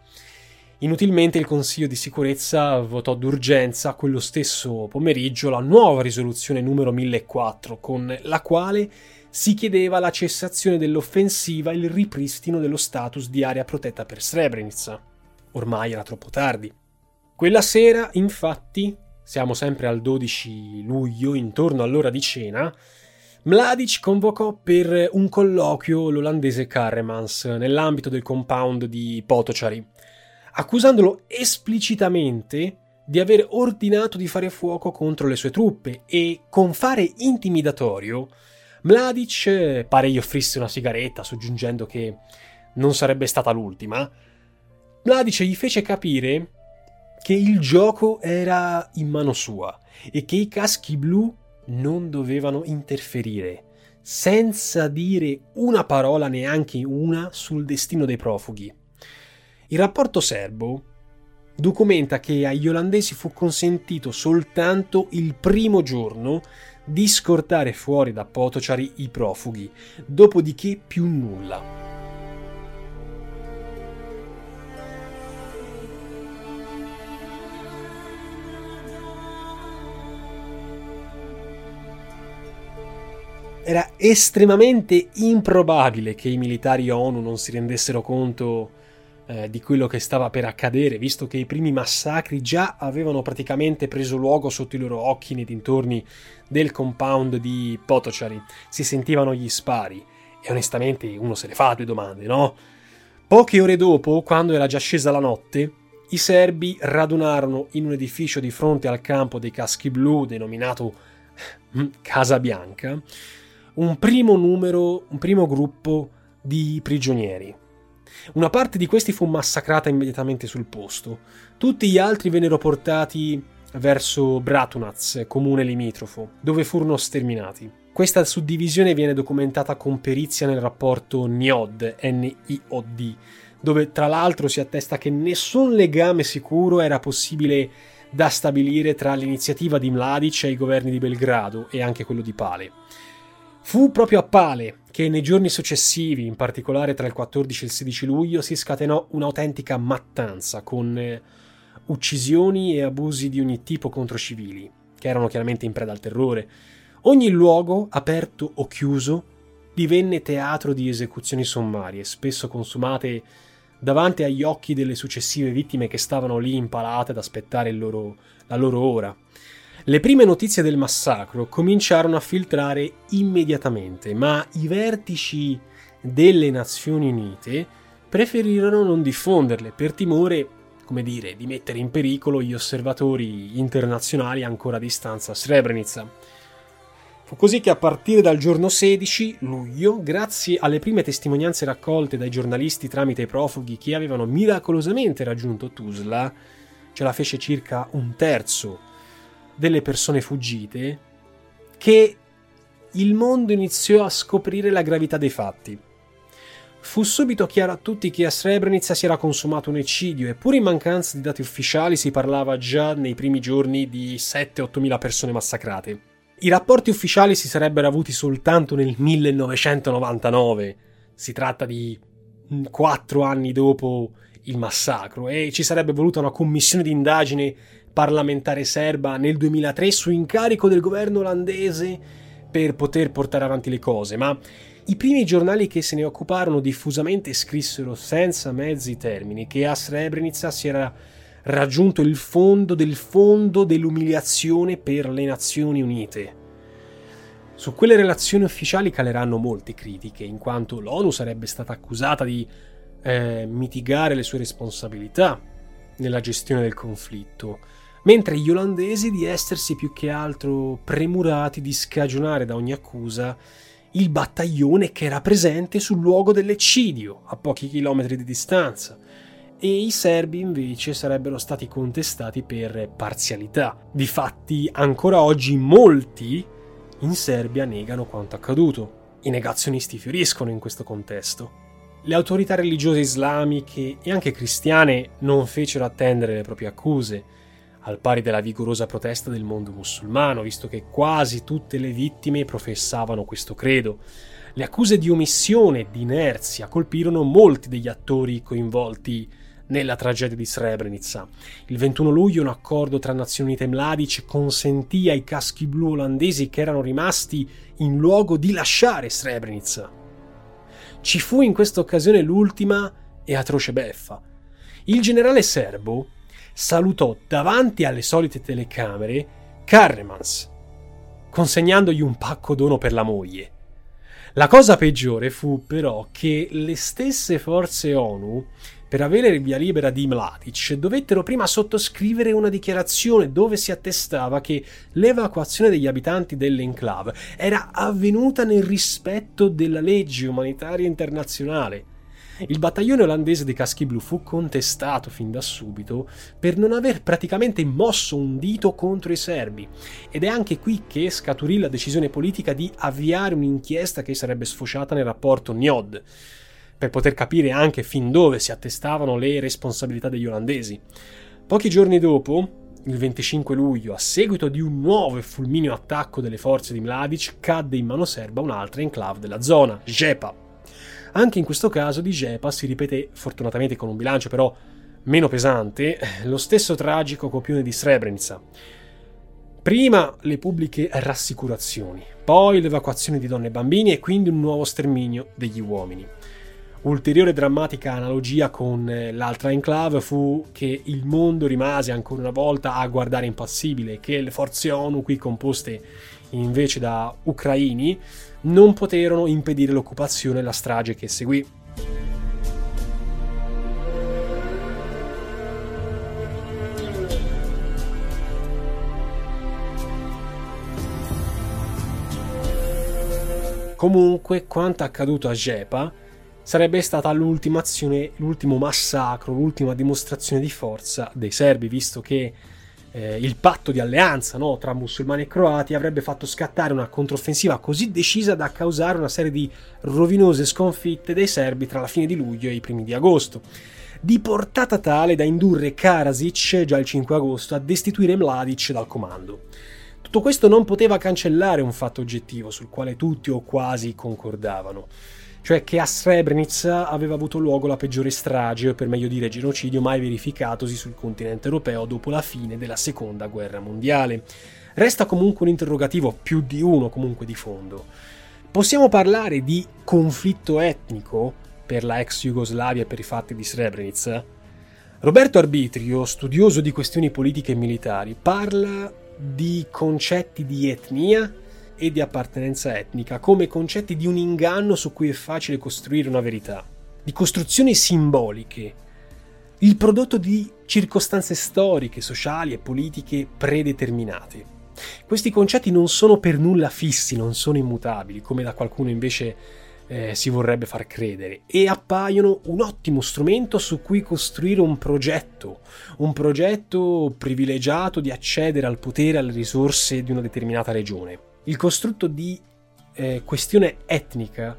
Inutilmente il Consiglio di sicurezza votò d'urgenza quello stesso pomeriggio la nuova risoluzione numero mille e quattro, con la quale si chiedeva la cessazione dell'offensiva e il ripristino dello status di area protetta per Srebrenica. Ormai era troppo tardi. Quella sera, infatti, siamo sempre al dodici luglio, intorno all'ora di cena, Mladic convocò per un colloquio l'olandese Karremans nell'ambito del compound di Potocari, accusandolo esplicitamente di aver ordinato di fare fuoco contro le sue truppe e, con fare intimidatorio, Mladic pare gli offrisse una sigaretta, soggiungendo che non sarebbe stata l'ultima. Mladic gli fece capire che il gioco era in mano sua e che i caschi blu non dovevano interferire, senza dire una parola, neanche una, sul destino dei profughi. Il rapporto serbo documenta che agli olandesi fu consentito soltanto il primo giorno di scortare fuori da Potocari i profughi, dopodiché più nulla. Era estremamente improbabile che i militari ONU non si rendessero conto eh, di quello che stava per accadere, visto che i primi massacri già avevano praticamente preso luogo sotto i loro occhi nei dintorni del compound di Potocari. Si sentivano gli spari e onestamente uno se ne fa due domande, no? Poche ore dopo, quando era già scesa la notte, i serbi radunarono in un edificio di fronte al campo dei caschi blu, denominato Casa Bianca, un primo numero, un primo gruppo di prigionieri. Una parte di questi fu massacrata immediatamente sul posto. Tutti gli altri vennero portati verso Bratunac, comune limitrofo, dove furono sterminati. Questa suddivisione viene documentata con perizia nel rapporto N I O D, N I O D, dove tra l'altro si attesta che nessun legame sicuro era possibile da stabilire tra l'iniziativa di Mladic e i governi di Belgrado e anche quello di Pale. Fu proprio a Pale che nei giorni successivi, in particolare tra il quattordici e il sedici luglio, si scatenò un'autentica mattanza con uccisioni e abusi di ogni tipo contro civili, che erano chiaramente in preda al terrore. Ogni luogo, aperto o chiuso, divenne teatro di esecuzioni sommarie, spesso consumate davanti agli occhi delle successive vittime che stavano lì impalate ad aspettare il loro, la loro ora. Le prime notizie del massacro cominciarono a filtrare immediatamente, ma i vertici delle Nazioni Unite preferirono non diffonderle per timore, come dire, di mettere in pericolo gli osservatori internazionali ancora a distanza a Srebrenica. Fu così che a partire dal giorno sedici luglio, grazie alle prime testimonianze raccolte dai giornalisti tramite i profughi che avevano miracolosamente raggiunto Tuzla, ce la fece circa un terzo delle persone fuggite, che il mondo iniziò a scoprire la gravità dei fatti. Fu subito chiaro a tutti che a Srebrenica si era consumato un eccidio, eppure in mancanza di dati ufficiali si parlava già nei primi giorni di sette otto mila persone massacrate. I rapporti ufficiali si sarebbero avuti soltanto nel millenovecentonovantanove, si tratta di quattro anni dopo il massacro, e ci sarebbe voluta una commissione di indagine parlamentare serba nel duemilatré su incarico del governo olandese per poter portare avanti le cose, ma i primi giornali che se ne occuparono diffusamente scrissero senza mezzi termini che a Srebrenica si era raggiunto il fondo del fondo dell'umiliazione per le Nazioni Unite. Su quelle relazioni ufficiali caleranno molte critiche, in quanto l'ONU sarebbe stata accusata di eh, mitigare le sue responsabilità nella gestione del conflitto, mentre gli olandesi di essersi più che altro premurati di scagionare da ogni accusa il battaglione che era presente sul luogo dell'eccidio, a pochi chilometri di distanza, e i serbi invece sarebbero stati contestati per parzialità. Difatti, ancora oggi molti in Serbia negano quanto accaduto. I negazionisti fioriscono in questo contesto. Le autorità religiose islamiche e anche cristiane non fecero attendere le proprie accuse, al pari della vigorosa protesta del mondo musulmano, visto che quasi tutte le vittime professavano questo credo. Le accuse di omissione e di inerzia colpirono molti degli attori coinvolti nella tragedia di Srebrenica. Il ventuno luglio un accordo tra Nazioni Unite e Mladic consentì ai caschi blu olandesi che erano rimasti in luogo di lasciare Srebrenica. Ci fu in questa occasione l'ultima e atroce beffa. Il generale serbo salutò davanti alle solite telecamere Karremans, consegnandogli un pacco dono per la moglie. La cosa peggiore fu però che le stesse forze ONU, per avere via libera di Mladic, dovettero prima sottoscrivere una dichiarazione dove si attestava che l'evacuazione degli abitanti dell'enclave era avvenuta nel rispetto della legge umanitaria internazionale. Il battaglione olandese dei caschi blu fu contestato fin da subito per non aver praticamente mosso un dito contro i serbi, ed è anche qui che scaturì la decisione politica di avviare un'inchiesta che sarebbe sfociata nel rapporto N I O D, per poter capire anche fin dove si attestavano le responsabilità degli olandesi. Pochi giorni dopo, il venticinque luglio, a seguito di un nuovo e fulmineo attacco delle forze di Mladic, cadde in mano serba un'altra enclave della zona, Žepa. Anche in questo caso di Žepa si ripeté, fortunatamente con un bilancio però meno pesante, lo stesso tragico copione di Srebrenica. Prima le pubbliche rassicurazioni, poi l'evacuazione di donne e bambini e quindi un nuovo sterminio degli uomini. Ulteriore drammatica analogia con l'altra enclave fu che il mondo rimase ancora una volta a guardare impassibile, che le forze ONU, qui composte invece da ucraini, non poterono impedire l'occupazione e la strage che seguì. Comunque, quanto accaduto a Žepa sarebbe stata l'ultima azione, l'ultimo massacro, l'ultima dimostrazione di forza dei serbi, visto che Eh, il patto di alleanza, no, tra musulmani e croati avrebbe fatto scattare una controffensiva così decisa da causare una serie di rovinose sconfitte dei serbi tra la fine di luglio e i primi di agosto, di portata tale da indurre Karadžić già il cinque agosto a destituire Mladic dal comando. Tutto questo non poteva cancellare un fatto oggettivo sul quale tutti o quasi concordavano, cioè che a Srebrenica aveva avuto luogo la peggiore strage, o per meglio dire genocidio, mai verificatosi sul continente europeo dopo la fine della Seconda Guerra Mondiale. Resta comunque un interrogativo, più di uno comunque, di fondo. Possiamo parlare di conflitto etnico per la ex Jugoslavia e per i fatti di Srebrenica? Roberto Arbitrio, studioso di questioni politiche e militari, parla di concetti di etnia e di appartenenza etnica come concetti di un inganno su cui è facile costruire una verità, di costruzioni simboliche, il prodotto di circostanze storiche, sociali e politiche predeterminate. Questi concetti non sono per nulla fissi, non sono immutabili, come da qualcuno invece eh, si vorrebbe far credere, e appaiono un ottimo strumento su cui costruire un progetto, un progetto privilegiato di accedere al potere e alle risorse di una determinata regione. Il costrutto di eh, questione etnica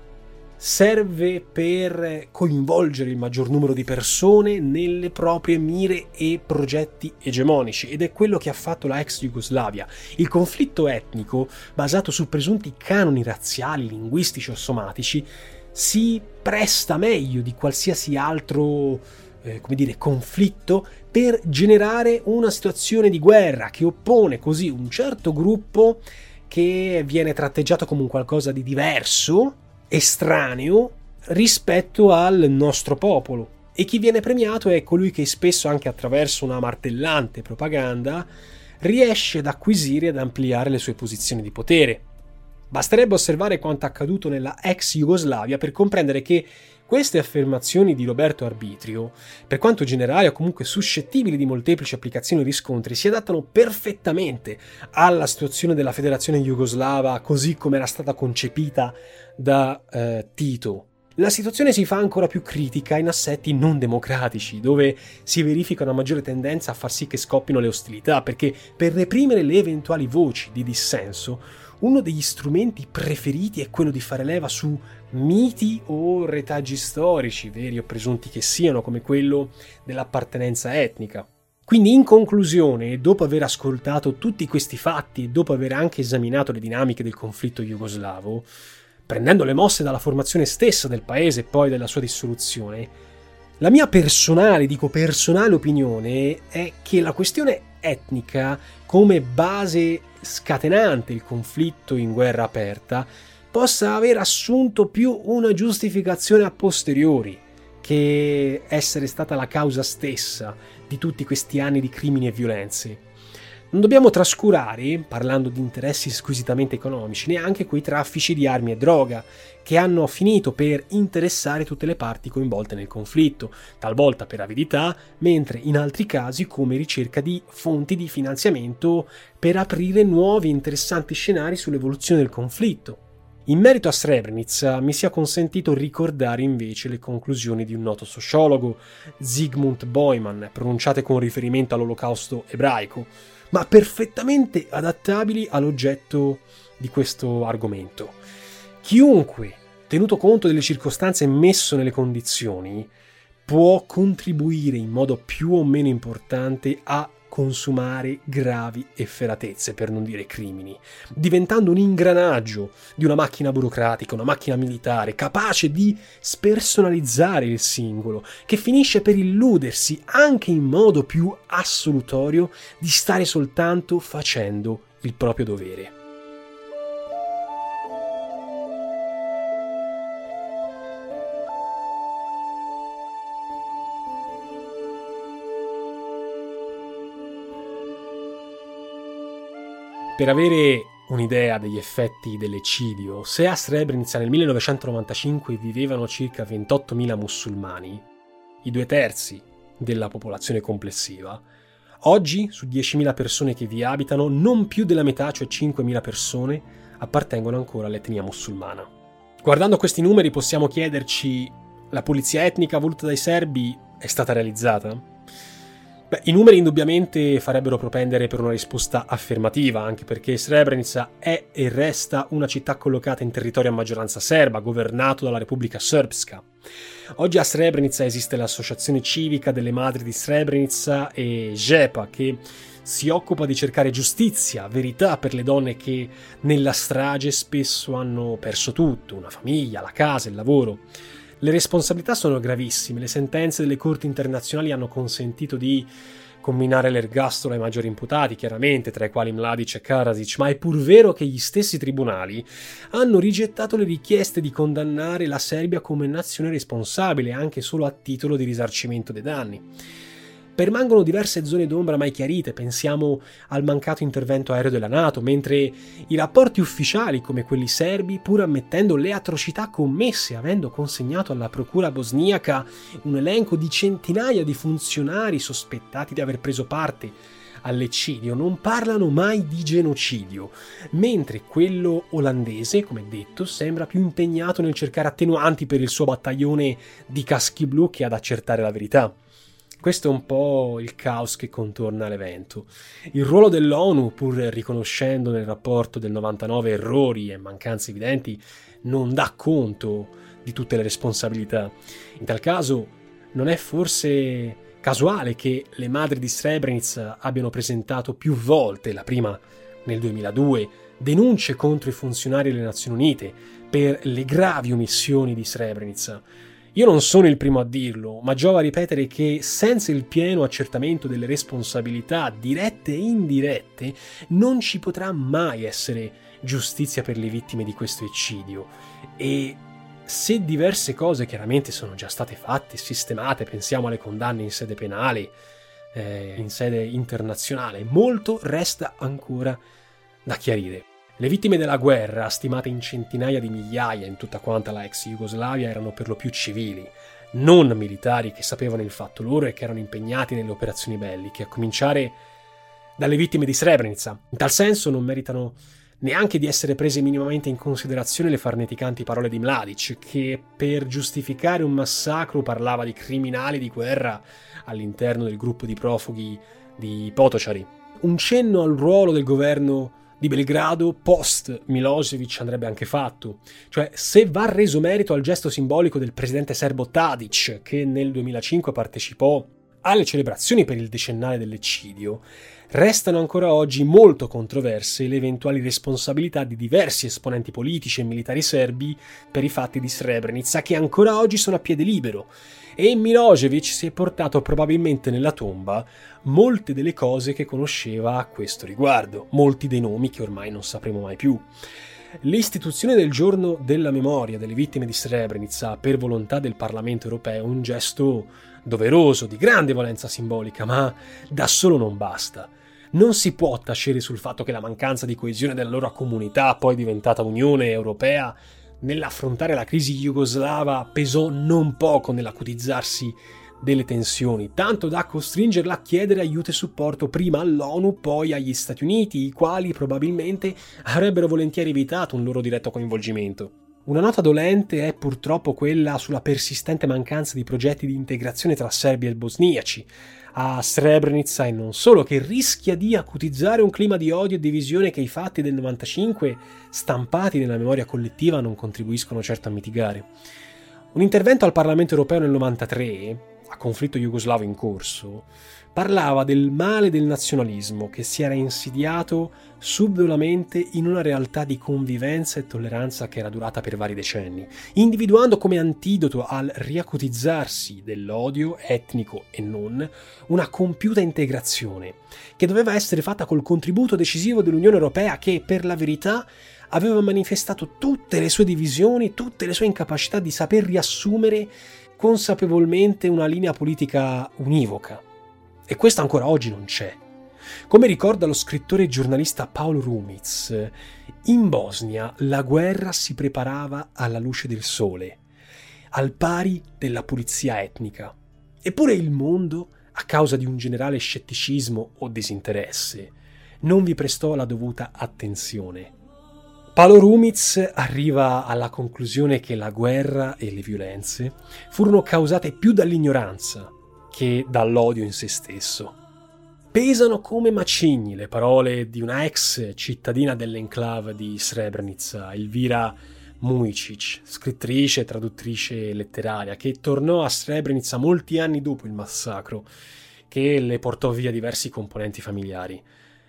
serve per coinvolgere il maggior numero di persone nelle proprie mire e progetti egemonici, ed è quello che ha fatto la ex Jugoslavia. Il conflitto etnico, basato su presunti canoni razziali, linguistici o somatici, si presta meglio di qualsiasi altro eh, come dire, conflitto per generare una situazione di guerra che oppone così un certo gruppo che viene tratteggiato come un qualcosa di diverso, estraneo, rispetto al nostro popolo. E chi viene premiato è colui che spesso, anche attraverso una martellante propaganda, riesce ad acquisire ed ampliare le sue posizioni di potere. Basterebbe osservare quanto accaduto nella ex Jugoslavia per comprendere che queste affermazioni di Roberto Arbitrio, per quanto generali o comunque suscettibili di molteplici applicazioni e riscontri, si adattano perfettamente alla situazione della Federazione Jugoslava così come era stata concepita da eh, Tito. La situazione si fa ancora più critica in assetti non democratici, dove si verifica una maggiore tendenza a far sì che scoppino le ostilità, perché per reprimere le eventuali voci di dissenso, uno degli strumenti preferiti è quello di fare leva su miti o retaggi storici, veri o presunti che siano, come quello dell'appartenenza etnica. Quindi in conclusione, dopo aver ascoltato tutti questi fatti e dopo aver anche esaminato le dinamiche del conflitto jugoslavo, prendendo le mosse dalla formazione stessa del paese e poi della sua dissoluzione, la mia personale, dico personale opinione è che la questione etnica come base scatenante il conflitto in guerra aperta possa aver assunto più una giustificazione a posteriori che essere stata la causa stessa di tutti questi anni di crimini e violenze. Non dobbiamo trascurare, parlando di interessi squisitamente economici, neanche quei traffici di armi e droga che hanno finito per interessare tutte le parti coinvolte nel conflitto, talvolta per avidità, mentre in altri casi come ricerca di fonti di finanziamento per aprire nuovi e interessanti scenari sull'evoluzione del conflitto. In merito a Srebrenica mi sia consentito ricordare invece le conclusioni di un noto sociologo, Zygmunt Bauman, pronunciate con riferimento all'olocausto ebraico, ma perfettamente adattabili all'oggetto di questo argomento. Chiunque, tenuto conto delle circostanze e messo nelle condizioni, può contribuire in modo più o meno importante a consumare gravi efferatezze, per non dire crimini, diventando un ingranaggio di una macchina burocratica, una macchina militare, capace di spersonalizzare il singolo, che finisce per illudersi anche in modo più assolutorio di stare soltanto facendo il proprio dovere. Per avere un'idea degli effetti dell'eccidio, se a Srebrenica nel millenovecentonovantacinque vivevano circa ventottomila musulmani, i due terzi della popolazione complessiva, oggi su diecimila persone che vi abitano, non più della metà, cioè cinquemila persone, appartengono ancora all'etnia musulmana. Guardando questi numeri possiamo chiederci: la pulizia etnica voluta dai serbi è stata realizzata? Beh, i numeri indubbiamente farebbero propendere per una risposta affermativa, anche perché Srebrenica è e resta una città collocata in territorio a maggioranza serba, governato dalla Repubblica Srpska. Oggi a Srebrenica esiste l'associazione civica delle madri di Srebrenica e Žepa, che si occupa di cercare giustizia, verità per le donne che nella strage spesso hanno perso tutto, una famiglia, la casa, il lavoro. Le responsabilità sono gravissime, le sentenze delle corti internazionali hanno consentito di comminare l'ergastolo ai maggiori imputati, chiaramente, tra i quali Mladic e Karadžić, ma è pur vero che gli stessi tribunali hanno rigettato le richieste di condannare la Serbia come nazione responsabile, anche solo a titolo di risarcimento dei danni. Permangono diverse zone d'ombra mai chiarite, pensiamo al mancato intervento aereo della NATO, mentre i rapporti ufficiali come quelli serbi, pur ammettendo le atrocità commesse, avendo consegnato alla procura bosniaca un elenco di centinaia di funzionari sospettati di aver preso parte all'eccidio, non parlano mai di genocidio, mentre quello olandese, come detto, sembra più impegnato nel cercare attenuanti per il suo battaglione di caschi blu che ad accertare la verità. Questo è un po' il caos che contorna l'evento. Il ruolo dell'ONU, pur riconoscendo nel rapporto del novantanove errori e mancanze evidenti, non dà conto di tutte le responsabilità. In tal caso non è forse casuale che le madri di Srebrenica abbiano presentato più volte, la prima nel duemiladue, denunce contro i funzionari delle Nazioni Unite per le gravi omissioni di Srebrenica. Io non sono il primo a dirlo, ma giova a ripetere che senza il pieno accertamento delle responsabilità dirette e indirette non ci potrà mai essere giustizia per le vittime di questo eccidio. E se diverse cose chiaramente sono già state fatte, sistemate, pensiamo alle condanne in sede penale, eh, in sede internazionale, molto resta ancora da chiarire. Le vittime della guerra, stimate in centinaia di migliaia in tutta quanta la ex Jugoslavia, erano per lo più civili, non militari che sapevano il fatto loro e che erano impegnati nelle operazioni belliche, a cominciare dalle vittime di Srebrenica. In tal senso non meritano neanche di essere prese minimamente in considerazione le farneticanti parole di Mladic, che per giustificare un massacro parlava di criminali di guerra all'interno del gruppo di profughi di Potocari. Un cenno al ruolo del governo di Belgrado post Milosevic andrebbe anche fatto, cioè se va reso merito al gesto simbolico del presidente serbo Tadic, che nel duemilacinque partecipò alle celebrazioni per il decennale dell'eccidio, restano ancora oggi molto controverse le eventuali responsabilità di diversi esponenti politici e militari serbi per i fatti di Srebrenica, che ancora oggi sono a piede libero, e Milosevic si è portato probabilmente nella tomba molte delle cose che conosceva a questo riguardo, molti dei nomi che ormai non sapremo mai più. L'istituzione del giorno della memoria delle vittime di Srebrenica per volontà del Parlamento europeo è un gesto doveroso, di grande valenza simbolica, ma da solo non basta. Non si può tacere sul fatto che la mancanza di coesione della loro comunità, poi diventata Unione Europea, nell'affrontare la crisi jugoslava pesò non poco nell'acutizzarsi delle tensioni, tanto da costringerla a chiedere aiuto e supporto prima all'ONU, poi agli Stati Uniti, i quali probabilmente avrebbero volentieri evitato un loro diretto coinvolgimento. Una nota dolente è purtroppo quella sulla persistente mancanza di progetti di integrazione tra serbi e bosniaci a Srebrenica, e non solo, che rischia di acutizzare un clima di odio e divisione che i fatti del novantacinque stampati nella memoria collettiva non contribuiscono certo a mitigare. Un intervento al Parlamento europeo nel novantatré, a conflitto jugoslavo in corso, parlava del male del nazionalismo che si era insidiato subdolamente in una realtà di convivenza e tolleranza che era durata per vari decenni, individuando come antidoto al riacutizzarsi dell'odio etnico e non una compiuta integrazione che doveva essere fatta col contributo decisivo dell'Unione Europea, che per la verità aveva manifestato tutte le sue divisioni, tutte le sue incapacità di saper riassumere consapevolmente una linea politica univoca. E questo ancora oggi non c'è. Come ricorda lo scrittore e giornalista Paolo Rumiz, in Bosnia la guerra si preparava alla luce del sole, al pari della pulizia etnica. Eppure il mondo, a causa di un generale scetticismo o disinteresse, non vi prestò la dovuta attenzione. Paolo Rumiz arriva alla conclusione che la guerra e le violenze furono causate più dall'ignoranza che dall'odio in se stesso. Pesano come macigni le parole di una ex cittadina dell'enclave di Srebrenica, Elvira Mujicic, scrittrice e traduttrice letteraria, che tornò a Srebrenica molti anni dopo il massacro, che le portò via diversi componenti familiari.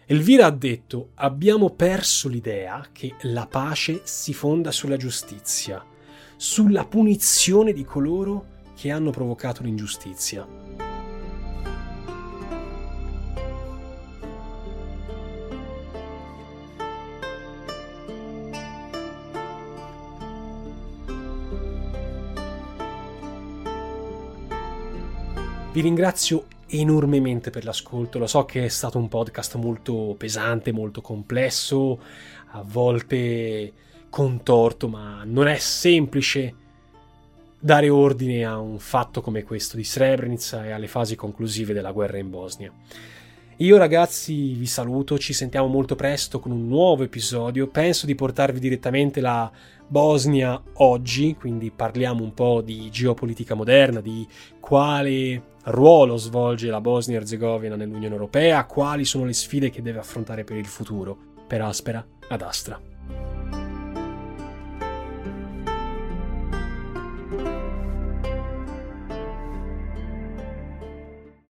Elvira ha detto: abbiamo perso l'idea che la pace si fonda sulla giustizia, sulla punizione di coloro che hanno provocato l'ingiustizia. Vi ringrazio enormemente per l'ascolto, lo so che è stato un podcast molto pesante, molto complesso, a volte contorto, ma non è semplice dare ordine a un fatto come questo di Srebrenica e alle fasi conclusive della guerra in Bosnia. Io ragazzi vi saluto, ci sentiamo molto presto con un nuovo episodio, penso di portarvi direttamente la Bosnia oggi, quindi parliamo un po' di geopolitica moderna, di quale ruolo svolge la Bosnia Erzegovina nell'Unione Europea, quali sono le sfide che deve affrontare per il futuro. Per Aspera ad Astra.